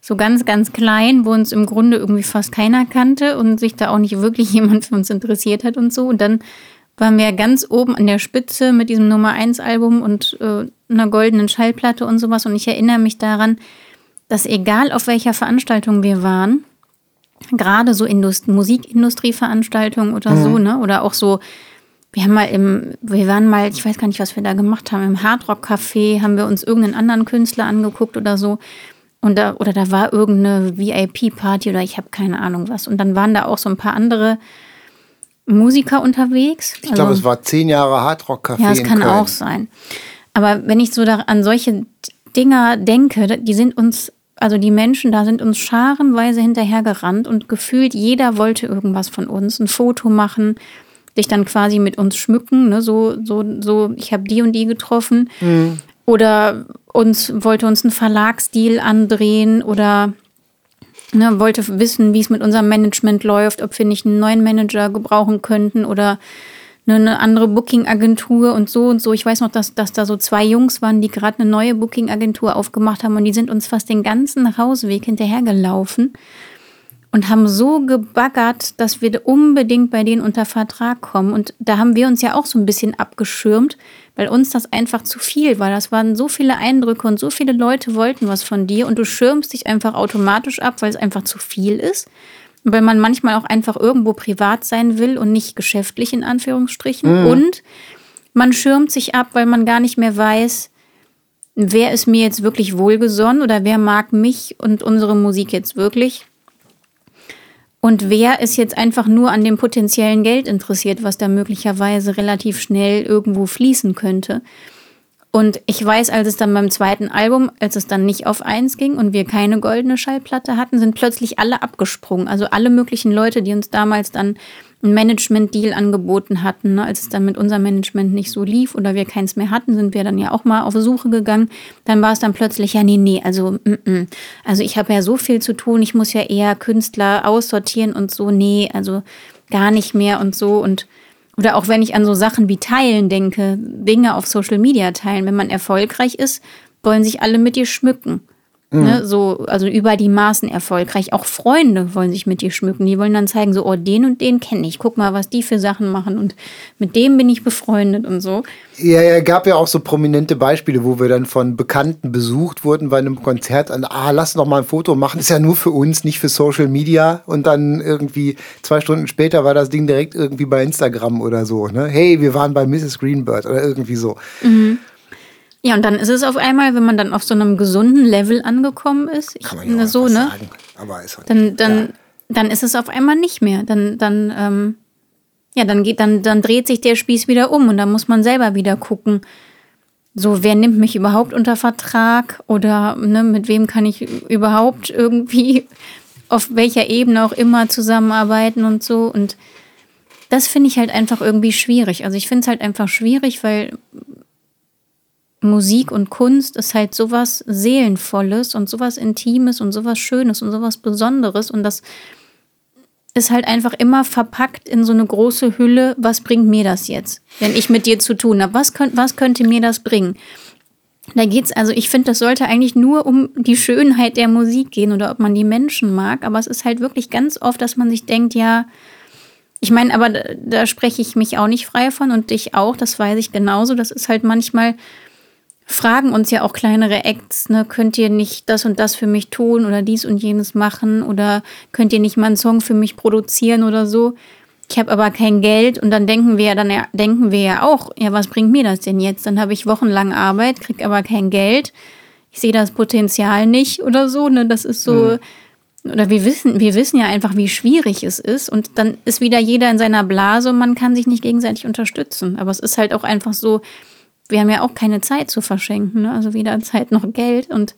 so ganz, ganz klein, wo uns im Grunde irgendwie fast keiner kannte und sich da auch nicht wirklich jemand für uns interessiert hat und so. Und dann waren wir ganz oben an der Spitze mit diesem Nummer eins Album und äh, einer goldenen Schallplatte und sowas. Und ich erinnere mich daran, dass egal auf welcher Veranstaltung wir waren, gerade so Indust- Musikindustrieveranstaltungen oder mhm. so, ne? Oder auch so, wir haben mal im, wir waren mal, ich weiß gar nicht, was wir da gemacht haben, im Hardrock-Café haben wir uns irgendeinen anderen Künstler angeguckt oder so. Und da, oder da war irgendeine V I P-Party oder ich habe keine Ahnung was. Und dann waren da auch so ein paar andere Musiker unterwegs. Ich glaube, also, es war zehn Jahre Hardrock-Café. Ja, das kann in Köln auch sein. Aber wenn ich so da an solche Dinger denke, die sind uns, also die Menschen da sind uns scharenweise hinterhergerannt und gefühlt jeder wollte irgendwas von uns, ein Foto machen, sich dann quasi mit uns schmücken, ne? so, so, so, ich habe die und die getroffen. Mhm. Oder uns wollte uns einen Verlagsdeal andrehen oder ne, wollte wissen, wie es mit unserem Management läuft, ob wir nicht einen neuen Manager gebrauchen könnten oder eine, eine andere Booking-Agentur und so und so. Ich weiß noch, dass, dass da so zwei Jungs waren, die gerade eine neue Booking-Agentur aufgemacht haben und die sind uns fast den ganzen Hausweg hinterhergelaufen und haben so gebaggert, dass wir unbedingt bei denen unter Vertrag kommen. Und da haben wir uns ja auch so ein bisschen abgeschirmt, weil uns das einfach zu viel war. Das waren so viele Eindrücke und so viele Leute wollten was von dir und du schirmst dich einfach automatisch ab, weil es einfach zu viel ist. Und weil man manchmal auch einfach irgendwo privat sein will und nicht geschäftlich in Anführungsstrichen. Mhm. Und man schirmt sich ab, weil man gar nicht mehr weiß, wer ist mir jetzt wirklich wohlgesonnen oder wer mag mich und unsere Musik jetzt wirklich. Und wer ist jetzt einfach nur an dem potenziellen Geld interessiert, was da möglicherweise relativ schnell irgendwo fließen könnte. Und ich weiß, als es dann beim zweiten Album, als es dann nicht auf eins ging und wir keine goldene Schallplatte hatten, sind plötzlich alle abgesprungen. Also alle möglichen Leute, die uns damals dann einen Management-Deal angeboten hatten. Ne? Als es dann mit unserem Management nicht so lief oder wir keins mehr hatten, sind wir dann ja auch mal auf Suche gegangen. Dann war es dann plötzlich, ja nee, nee, also mm-mm. Also ich habe ja so viel zu tun, ich muss ja eher Künstler aussortieren und so, nee, also gar nicht mehr und so. Und oder auch wenn ich an so Sachen wie Teilen denke, Dinge auf Social Media teilen, wenn man erfolgreich ist, wollen sich alle mit dir schmücken. Mhm. Ne, so, also über die Maßen erfolgreich. Auch Freunde wollen sich mit dir schmücken. Die wollen dann zeigen, so, oh, den und den kenne ich. Guck mal, was die für Sachen machen. Und mit dem bin ich befreundet und so. Ja, ja, gab ja auch so prominente Beispiele, wo wir dann von Bekannten besucht wurden bei einem Konzert. Und, ah, lass noch mal ein Foto machen. Ist ja nur für uns, nicht für Social Media. Und dann irgendwie zwei Stunden später war das Ding direkt irgendwie bei Instagram oder so. Ne? Hey, wir waren bei Misses Greenbird oder irgendwie so. Mhm. Ja, und dann ist es auf einmal, wenn man dann auf so einem gesunden Level angekommen ist, ich, kann man ja so, ne, sagen, aber ist halt dann, dann, ja. dann ist es auf einmal nicht mehr. Dann, dann, ähm, ja, dann geht, dann, dann dreht sich der Spieß wieder um und dann muss man selber wieder gucken, so, wer nimmt mich überhaupt unter Vertrag oder ne, mit wem kann ich überhaupt irgendwie auf welcher Ebene auch immer zusammenarbeiten und so. Und das finde ich halt einfach irgendwie schwierig. Also ich finde es halt einfach schwierig, weil Musik und Kunst ist halt sowas Seelenvolles und sowas Intimes und sowas Schönes und sowas Besonderes und das ist halt einfach immer verpackt in so eine große Hülle, was bringt mir das jetzt, wenn ich mit dir zu tun habe, was, könnt, was könnte mir das bringen? Da geht's, also ich finde, das sollte eigentlich nur um die Schönheit der Musik gehen oder ob man die Menschen mag, aber es ist halt wirklich ganz oft, dass man sich denkt, ja, ich meine, aber da, da spreche ich mich auch nicht frei von und dich auch, das weiß ich genauso, das ist halt manchmal, fragen uns ja auch kleinere Acts, ne, könnt ihr nicht das und das für mich tun oder dies und jenes machen oder könnt ihr nicht mal einen Song für mich produzieren oder so. Ich habe aber kein Geld und dann denken wir ja, dann ja, denken wir ja auch, ja, was bringt mir das denn jetzt? Dann habe ich wochenlang Arbeit, kriege aber kein Geld. Ich sehe das Potenzial nicht oder so, ne, das ist so, mhm. oder wir wissen, wir wissen ja einfach, wie schwierig es ist und dann ist wieder jeder in seiner Blase und man kann sich nicht gegenseitig unterstützen, aber es ist halt auch einfach so, wir haben ja auch keine Zeit zu verschenken, ne? Also weder Zeit noch Geld und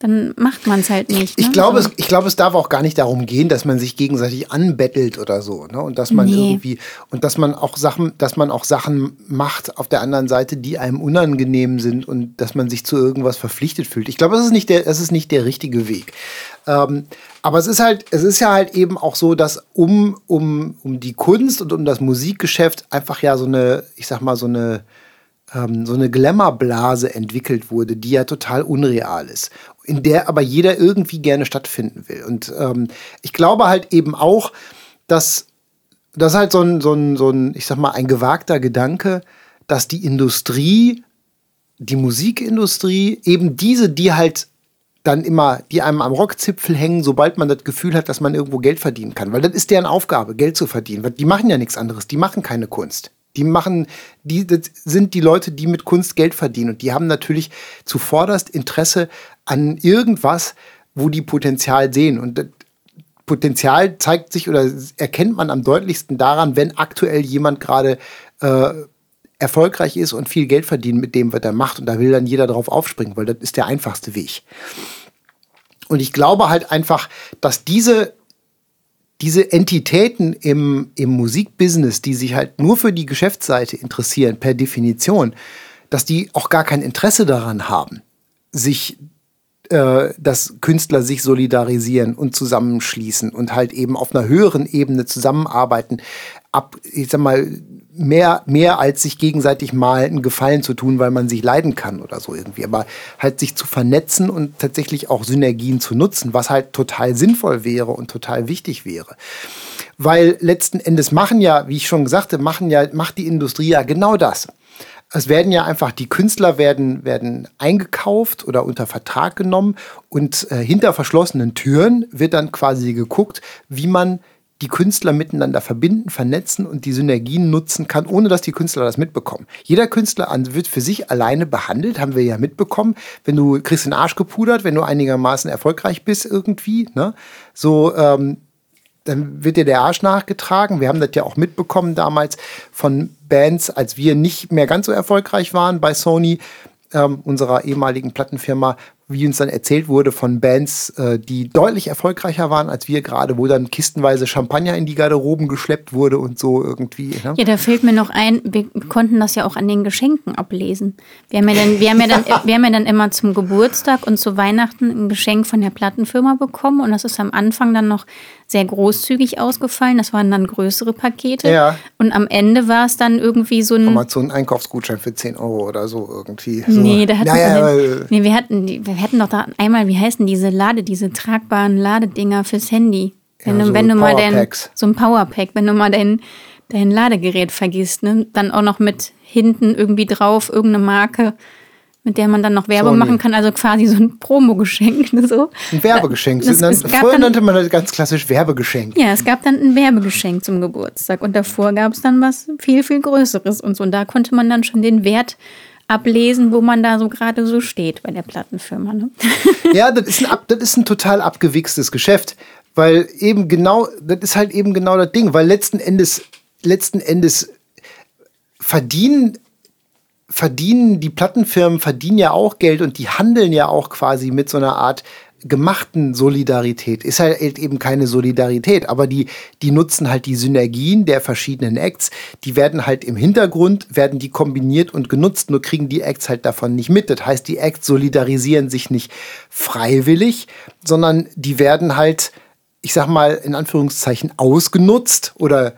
dann macht man es halt nicht. Ne? Ich glaube, also. es, ich glaube, es darf auch gar nicht darum gehen, dass man sich gegenseitig anbettelt oder so, ne? Und dass man nee. irgendwie und dass man auch Sachen, dass man auch Sachen macht auf der anderen Seite, die einem unangenehm sind und dass man sich zu irgendwas verpflichtet fühlt. Ich glaube, das ist nicht der, das ist nicht der richtige Weg. Ähm, aber es ist halt, es ist ja halt eben auch so, dass um um um die Kunst und um das Musikgeschäft einfach ja so eine, ich sag mal so eine ähm, so eine Glamourblase entwickelt wurde, die ja total unreal ist, in der aber jeder irgendwie gerne stattfinden will. Und ähm, ich glaube halt eben auch, dass das halt so ein, so ein, so ein, ich sag mal, ein gewagter Gedanke, dass die Industrie, die Musikindustrie, eben diese, die halt dann immer, die einem am Rockzipfel hängen, sobald man das Gefühl hat, dass man irgendwo Geld verdienen kann. Weil das ist deren Aufgabe, Geld zu verdienen. Die machen ja nichts anderes, die machen keine Kunst. Die machen, die, das sind die Leute, die mit Kunst Geld verdienen. Und die haben natürlich zuvorderst Interesse an irgendwas, wo die Potenzial sehen. Und das Potenzial zeigt sich oder erkennt man am deutlichsten daran, wenn aktuell jemand gerade äh, erfolgreich ist und viel Geld verdient mit dem, was er macht. Und da will dann jeder drauf aufspringen, weil das ist der einfachste Weg. Und ich glaube halt einfach, dass diese Diese Entitäten im, im Musikbusiness, die sich halt nur für die Geschäftsseite interessieren, per Definition, dass die auch gar kein Interesse daran haben, sich, äh, dass Künstler sich solidarisieren und zusammenschließen und halt eben auf einer höheren Ebene zusammenarbeiten, ab, ich sag mal, mehr, mehr als sich gegenseitig mal einen Gefallen zu tun, weil man sich leiden kann oder so irgendwie. Aber halt sich zu vernetzen und tatsächlich auch Synergien zu nutzen, was halt total sinnvoll wäre und total wichtig wäre. Weil letzten Endes machen ja, wie ich schon gesagt habe, machen ja, macht die Industrie ja genau das. Es werden ja einfach, die Künstler werden, werden eingekauft oder unter Vertrag genommen und äh, hinter verschlossenen Türen wird dann quasi geguckt, wie man die Künstler miteinander verbinden, vernetzen und die Synergien nutzen kann, ohne dass die Künstler das mitbekommen. Jeder Künstler wird für sich alleine behandelt, haben wir ja mitbekommen. Wenn du kriegst den Arsch gepudert, wenn du einigermaßen erfolgreich bist irgendwie, ne? So, ähm, dann wird dir der Arsch nachgetragen. Wir haben das ja auch mitbekommen damals von Bands, als wir nicht mehr ganz so erfolgreich waren bei Sony, ähm, unserer ehemaligen Plattenfirma, wie uns dann erzählt wurde von Bands, die deutlich erfolgreicher waren als wir gerade, wo dann kistenweise Champagner in die Garderoben geschleppt wurde und so irgendwie. Ne? Ja, da fällt mir noch ein, wir konnten das ja auch an den Geschenken ablesen. Wir haben ja dann, wir haben ja dann, wir haben ja dann immer zum Geburtstag und zu Weihnachten ein Geschenk von der Plattenfirma bekommen und das ist am Anfang dann noch sehr großzügig ausgefallen. Das waren dann größere Pakete. Ja. Und am Ende war es dann irgendwie so ein... Amazon-Einkaufsgutschein für zehn Euro oder so irgendwie. So. Nee, da hatten naja, wir den, nee, wir hatten, wir hatten doch da einmal, wie heißen diese Lade, diese tragbaren Ladedinger fürs Handy. Wenn ja, du, so wenn du mal dein, so ein Powerpack, wenn du mal dein, dein Ladegerät vergisst, ne? Dann auch noch mit hinten irgendwie drauf, irgendeine Marke, mit der man dann noch Werbung Sony machen kann, also quasi so ein Promogeschenk. Ne, so. Ein Werbegeschenk. Das, das, Vorher dann, nannte man das ganz klassisch Werbegeschenk. Ja, es gab dann ein Werbegeschenk zum Geburtstag und davor gab es dann was viel, viel Größeres und so. Und da konnte man dann schon den Wert ablesen, wo man da so gerade so steht bei der Plattenfirma. Ne? Ja, das ist, ein, das ist ein total abgewichstes Geschäft, weil eben genau, das ist halt eben genau das Ding, weil letzten Endes, letzten Endes verdienen verdienen, die Plattenfirmen verdienen ja auch Geld und die handeln ja auch quasi mit so einer Art gemachten Solidarität. Ist halt eben keine Solidarität, aber die, die nutzen halt die Synergien der verschiedenen Acts. Die werden halt im Hintergrund, werden die kombiniert und genutzt, nur kriegen die Acts halt davon nicht mit. Das heißt, die Acts solidarisieren sich nicht freiwillig, sondern die werden halt, ich sag mal, in Anführungszeichen ausgenutzt oder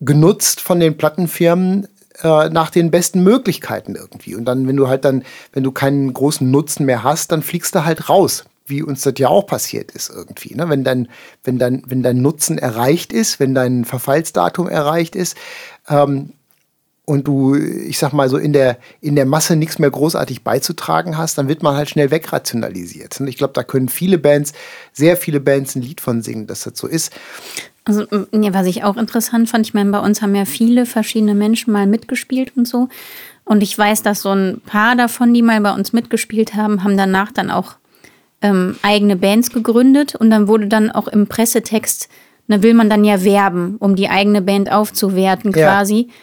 genutzt von den Plattenfirmen, nach den besten Möglichkeiten irgendwie. Und dann, wenn du halt dann, wenn du keinen großen Nutzen mehr hast, dann fliegst du halt raus, wie uns das ja auch passiert ist irgendwie. Ne? Wenn dein, wenn dein, wenn dein Nutzen erreicht ist, wenn dein Verfallsdatum erreicht ist, ähm, und du, ich sag mal so, in der, in der Masse nichts mehr großartig beizutragen hast, dann wird man halt schnell wegrationalisiert. Und ich glaube, da können viele Bands, sehr viele Bands ein Lied von singen, dass das so ist. Also, ja, was ich auch interessant fand, ich meine, bei uns haben ja viele verschiedene Menschen mal mitgespielt und so. Und ich weiß, dass so ein paar davon, die mal bei uns mitgespielt haben, haben danach dann auch ähm, eigene Bands gegründet. Und dann wurde dann auch im Pressetext, da will man dann ja werben, um die eigene Band aufzuwerten quasi. Ja.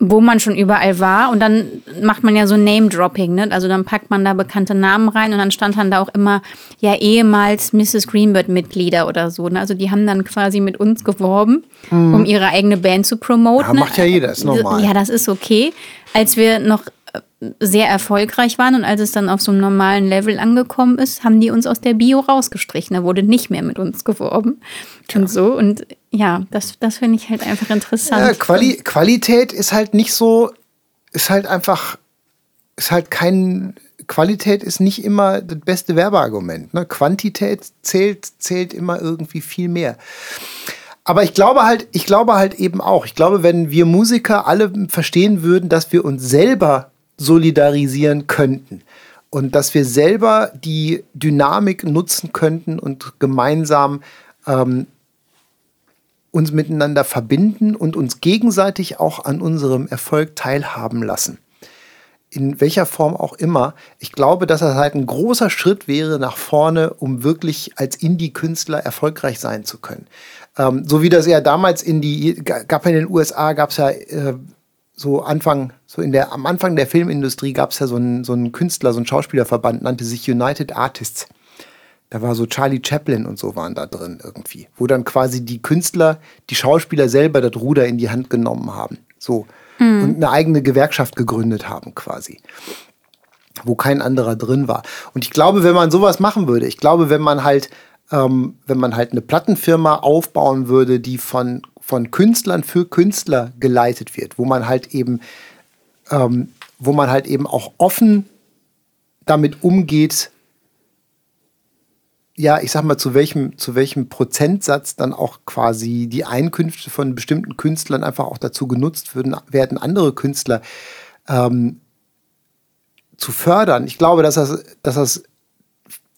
Wo man schon überall war und dann macht man ja so Name-Dropping, ne? Also dann packt man da bekannte Namen rein und dann stand dann da auch immer, ja, ehemals Misses Greenbird-Mitglieder oder so, ne? Also die haben dann quasi mit uns geworben, mhm. um ihre eigene Band zu promoten. Ja, macht ja jeder, ist normal. Ja, das ist okay. Als wir noch sehr erfolgreich waren und als es dann auf so einem normalen Level angekommen ist, haben die uns aus der Bio rausgestrichen. Da wurde nicht mehr mit uns geworben. Tja. Und so. Und ja, das, das finde ich halt einfach interessant. Ja, Quali- Qualität ist halt nicht so, ist halt einfach ist halt kein, Qualität ist nicht immer das beste Werbeargument. Ne? Quantität zählt, zählt immer irgendwie viel mehr. Aber ich glaube halt, ich glaube halt eben auch, ich glaube, wenn wir Musiker alle verstehen würden, dass wir uns selber solidarisieren könnten und dass wir selber die Dynamik nutzen könnten und gemeinsam ähm, uns miteinander verbinden und uns gegenseitig auch an unserem Erfolg teilhaben lassen. In welcher Form auch immer. Ich glaube, dass das halt ein großer Schritt wäre nach vorne, um wirklich als Indie-Künstler erfolgreich sein zu können. Ähm, so wie das ja damals in die, gab in den U S A, gab es ja äh, so Anfang, so in der, am Anfang der Filmindustrie gab es ja so einen, so einen Künstler, so einen Schauspielerverband, nannte sich United Artists. Da war so Charlie Chaplin und so waren da drin irgendwie, wo dann quasi die Künstler, die Schauspieler selber das Ruder in die Hand genommen haben. So. Und eine eigene Gewerkschaft gegründet haben quasi, wo kein anderer drin war. Und ich glaube, wenn man sowas machen würde, ich glaube, wenn man halt, ähm, wenn man halt eine Plattenfirma aufbauen würde, die von, von Künstlern für Künstler geleitet wird, wo man halt eben, ähm, wo man halt eben auch offen damit umgeht, ja, ich sag mal, zu welchem, zu welchem Prozentsatz dann auch quasi die Einkünfte von bestimmten Künstlern einfach auch dazu genutzt würden, werden, andere Künstler ähm, zu fördern. Ich glaube, dass das, dass das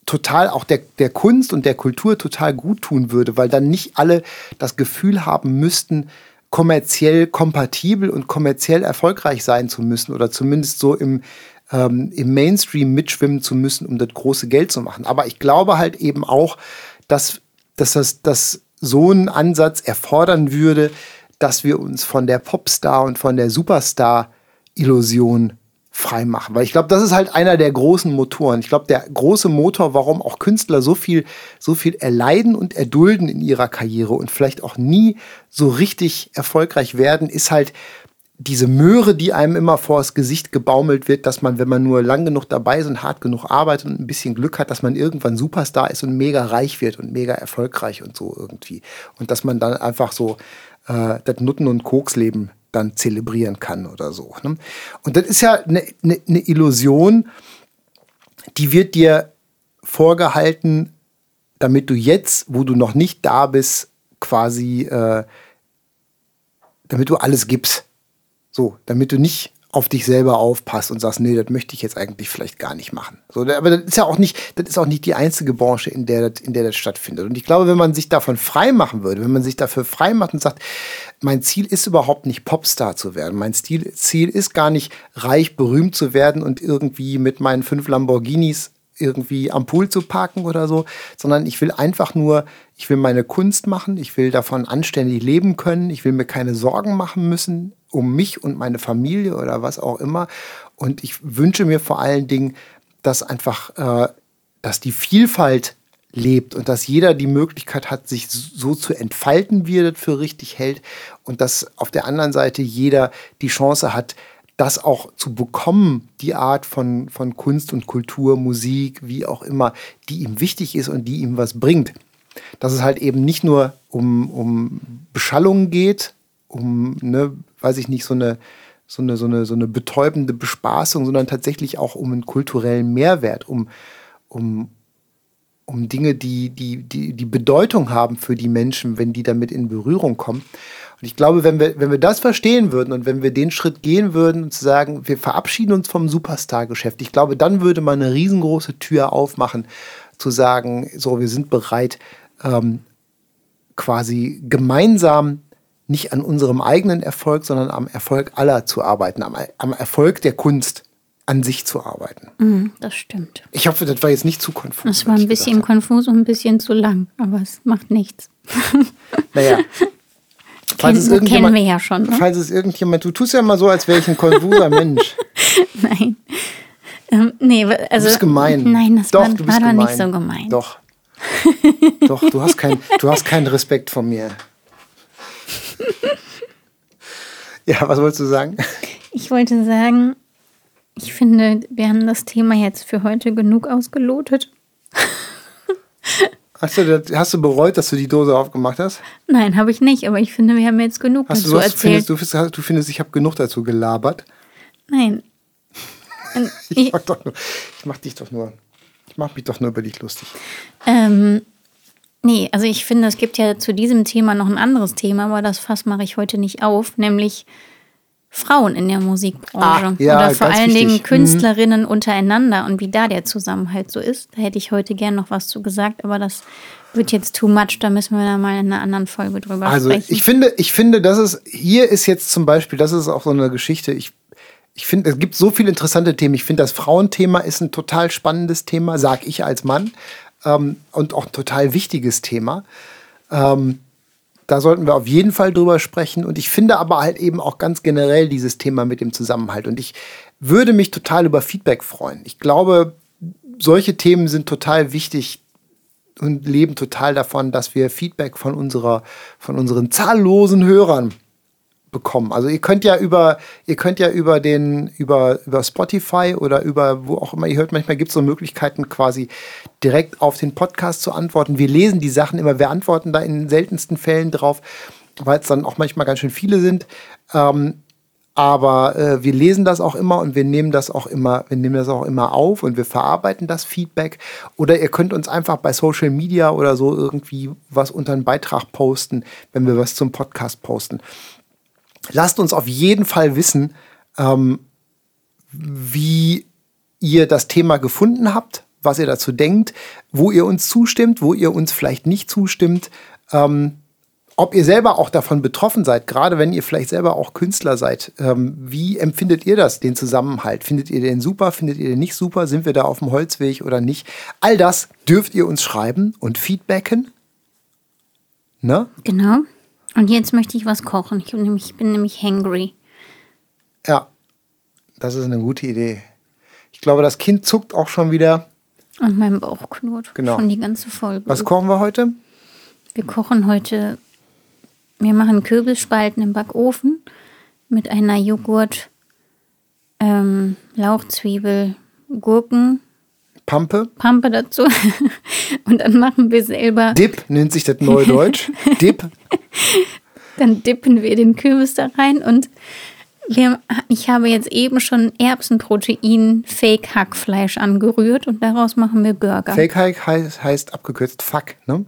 total auch der, der Kunst und der Kultur total gut tun würde, weil dann nicht alle das Gefühl haben müssten, kommerziell kompatibel und kommerziell erfolgreich sein zu müssen oder zumindest so im Ähm, im Mainstream mitschwimmen zu müssen, um das große Geld zu machen. Aber ich glaube halt eben auch, dass, dass das dass so einen Ansatz erfordern würde, dass wir uns von der Popstar- und von der Superstar-Illusion freimachen. Weil ich glaube, das ist halt einer der großen Motoren. Ich glaube, der große Motor, warum auch Künstler so viel, so viel erleiden und erdulden in ihrer Karriere und vielleicht auch nie so richtig erfolgreich werden, ist halt diese Möhre, die einem immer vors Gesicht gebaumelt wird, dass man, wenn man nur lang genug dabei ist und hart genug arbeitet und ein bisschen Glück hat, dass man irgendwann Superstar ist und mega reich wird und mega erfolgreich und so irgendwie. Und dass man dann einfach so äh, das Nutten- und Koksleben dann zelebrieren kann oder so. Ne? Und das ist ja eine ne, ne Illusion, die wird dir vorgehalten, damit du jetzt, wo du noch nicht da bist, quasi, äh, damit du alles gibst. So, damit du nicht auf dich selber aufpasst und sagst, nee, das möchte ich jetzt eigentlich vielleicht gar nicht machen. So, aber das ist ja auch nicht, das ist auch nicht die einzige Branche, in der das, in der das stattfindet. Und ich glaube, wenn man sich davon frei machen würde, wenn man sich dafür frei macht und sagt, mein Ziel ist überhaupt nicht Popstar zu werden, mein Ziel, Ziel ist gar nicht reich berühmt zu werden und irgendwie mit meinen fünf Lamborghinis irgendwie am Pool zu parken oder so, sondern ich will einfach nur, ich will meine Kunst machen, ich will davon anständig leben können, ich will mir keine Sorgen machen müssen um mich und meine Familie oder was auch immer. Und ich wünsche mir vor allen Dingen, dass einfach, äh, dass die Vielfalt lebt und dass jeder die Möglichkeit hat, sich so zu entfalten, wie er das für richtig hält. Und dass auf der anderen Seite jeder die Chance hat, das auch zu bekommen, die Art von, von Kunst und Kultur, Musik, wie auch immer, die ihm wichtig ist und die ihm was bringt. Dass es halt eben nicht nur um, um Beschallung geht, um, ne, weiß ich nicht, so eine, so eine, so eine, so eine betäubende Bespaßung, sondern tatsächlich auch um einen kulturellen Mehrwert, um, um, um Dinge, die, die, die, die Bedeutung haben für die Menschen, wenn die damit in Berührung kommen. Und ich glaube, wenn wir, wenn wir das verstehen würden und wenn wir den Schritt gehen würden und zu sagen, wir verabschieden uns vom Superstar-Geschäft, ich glaube, dann würde man eine riesengroße Tür aufmachen, zu sagen, so, wir sind bereit, ähm, quasi gemeinsam nicht an unserem eigenen Erfolg, sondern am Erfolg aller zu arbeiten, am, am Erfolg der Kunst an sich zu arbeiten. Mm, das stimmt. Ich hoffe, das war jetzt nicht zu konfus. Das war ein bisschen konfus und ein bisschen zu lang, aber es macht nichts. Naja. Falls Ken, es kennen wir ja schon. Ne? Falls es irgendjemand, du tust ja immer so, als wäre ich ein konfuser Mensch. Nein. Ähm, nee, also, du bist gemein. Nein, das doch, war, du war gemein. Doch nicht so gemein. Doch. Doch, du hast, kein, du hast keinen Respekt vor mir. Ja, was wolltest du sagen? Ich wollte sagen, ich finde, wir haben das Thema jetzt für heute genug ausgelotet. Hast du, hast du bereut, dass du die Dose aufgemacht hast? Nein, habe ich nicht, aber ich finde, wir haben jetzt genug hast dazu du was, erzählt. Findest, du, findest, du findest, ich habe genug dazu gelabert? Nein. Ich mach, doch nur, ich mach dich doch nur, ich mach mich doch nur über dich lustig. Ähm, nee, also ich finde, es gibt ja zu diesem Thema noch ein anderes Thema, aber das Fass mache ich heute nicht auf, nämlich Frauen in der Musikbranche. Ah, ja, oder vor allen wichtig. Dingen Künstlerinnen mhm. untereinander und wie da der Zusammenhalt so ist. Da hätte ich heute gern noch was zu gesagt, aber das wird jetzt too much, da müssen wir dann mal in einer anderen Folge drüber also sprechen. Also ich finde, ich finde, das ist, hier ist jetzt zum Beispiel, das ist auch so eine Geschichte, ich Ich finde, es gibt so viele interessante Themen. Ich finde, das Frauenthema ist ein total spannendes Thema, sag ich als Mann. Ähm, und auch ein total wichtiges Thema. Ähm, da sollten wir auf jeden Fall drüber sprechen. Und ich finde aber halt eben auch ganz generell dieses Thema mit dem Zusammenhalt. Und ich würde mich total über Feedback freuen. Ich glaube, solche Themen sind total wichtig und leben total davon, dass wir Feedback von unserer, von unseren zahllosen Hörern bekommen. Also ihr könnt ja über ihr könnt ja über den über über Spotify oder über wo auch immer ihr hört, manchmal gibt es so Möglichkeiten quasi direkt auf den Podcast zu antworten. Wir lesen die Sachen immer, wir antworten da in den seltensten Fällen drauf, weil es dann auch manchmal ganz schön viele sind. Ähm, aber äh, wir lesen das auch immer und wir nehmen das auch immer, wir nehmen das auch immer auf und wir verarbeiten das Feedback. Oder ihr könnt uns einfach bei Social Media oder so irgendwie was unter einen Beitrag posten, wenn wir was zum Podcast posten. Lasst uns auf jeden Fall wissen, ähm, wie ihr das Thema gefunden habt, was ihr dazu denkt, wo ihr uns zustimmt, wo ihr uns vielleicht nicht zustimmt, ähm, ob ihr selber auch davon betroffen seid, gerade wenn ihr vielleicht selber auch Künstler seid. Ähm, wie empfindet ihr das, den Zusammenhalt? Findet ihr den super? Findet ihr den nicht super? Sind wir da auf dem Holzweg oder nicht? All das dürft ihr uns schreiben und feedbacken. Ne? Genau. Und jetzt möchte ich was kochen. Ich bin nämlich, bin nämlich hangry. Ja, das ist eine gute Idee. Ich glaube, das Kind zuckt auch schon wieder. Und mein Bauch knurrt. Genau. Schon die ganze Folge. Was kochen wir heute? Wir kochen heute, wir machen Kürbisspalten im Backofen mit einer Joghurt, ähm, Lauchzwiebel, Gurken. Pampe. Pampe dazu. Und dann machen wir selber... Dip nennt sich das Neudeutsch. Dip. Dann dippen wir den Kürbis da rein und wir, ich habe jetzt eben schon Erbsenprotein Fake-Hackfleisch angerührt und daraus machen wir Burger. Fake-Hack heißt, heißt abgekürzt Fuck, ne?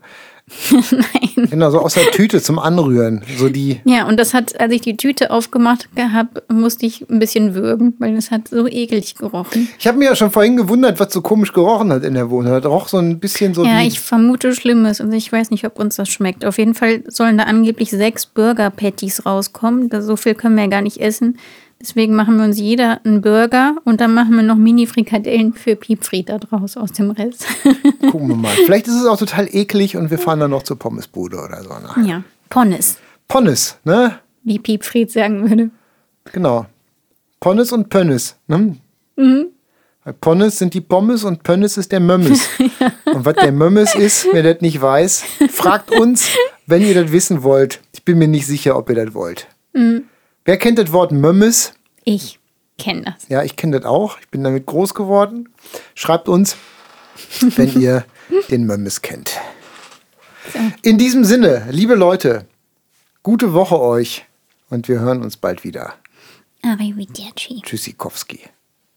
Nein. Genau, so aus der Tüte zum Anrühren. So die ja, und das hat, als ich die Tüte aufgemacht habe, musste ich ein bisschen würgen, weil es hat so eklig gerochen. Ich habe mir ja schon vorhin gewundert, was so komisch gerochen hat in der Wohnung. Das roch so ein bisschen so ja, wie... Ja, ich vermute Schlimmes und ich weiß nicht, ob uns das schmeckt. Auf jeden Fall sollen da angeblich sechs Burger-Patties rauskommen. So viel können wir ja gar nicht essen. Deswegen machen wir uns jeder einen Burger und dann machen wir noch Mini-Frikadellen für Piepfried da draus aus dem Rest. Gucken wir mal. Vielleicht ist es auch total eklig und wir fahren dann noch zur Pommesbude oder so. Nachher. Ja, Pommes. Pommes, ne? Wie Piepfried sagen würde. Genau. Pommes und Pönnes, ne? Mhm. Weil Pommes sind die Pommes und Pönnes ist der Mömmes. Ja. Und was der Mömmes ist, wer das nicht weiß, fragt uns, wenn ihr das wissen wollt. Ich bin mir nicht sicher, ob ihr das wollt. Mhm. Wer kennt das Wort Mömmes? Ich kenne das. Ja, ich kenne das auch. Ich bin damit groß geworden. Schreibt uns, wenn ihr den Mömmes kennt. So. In diesem Sinne, liebe Leute, gute Woche euch und wir hören uns bald wieder. Arrivederci. Tschüssikowski.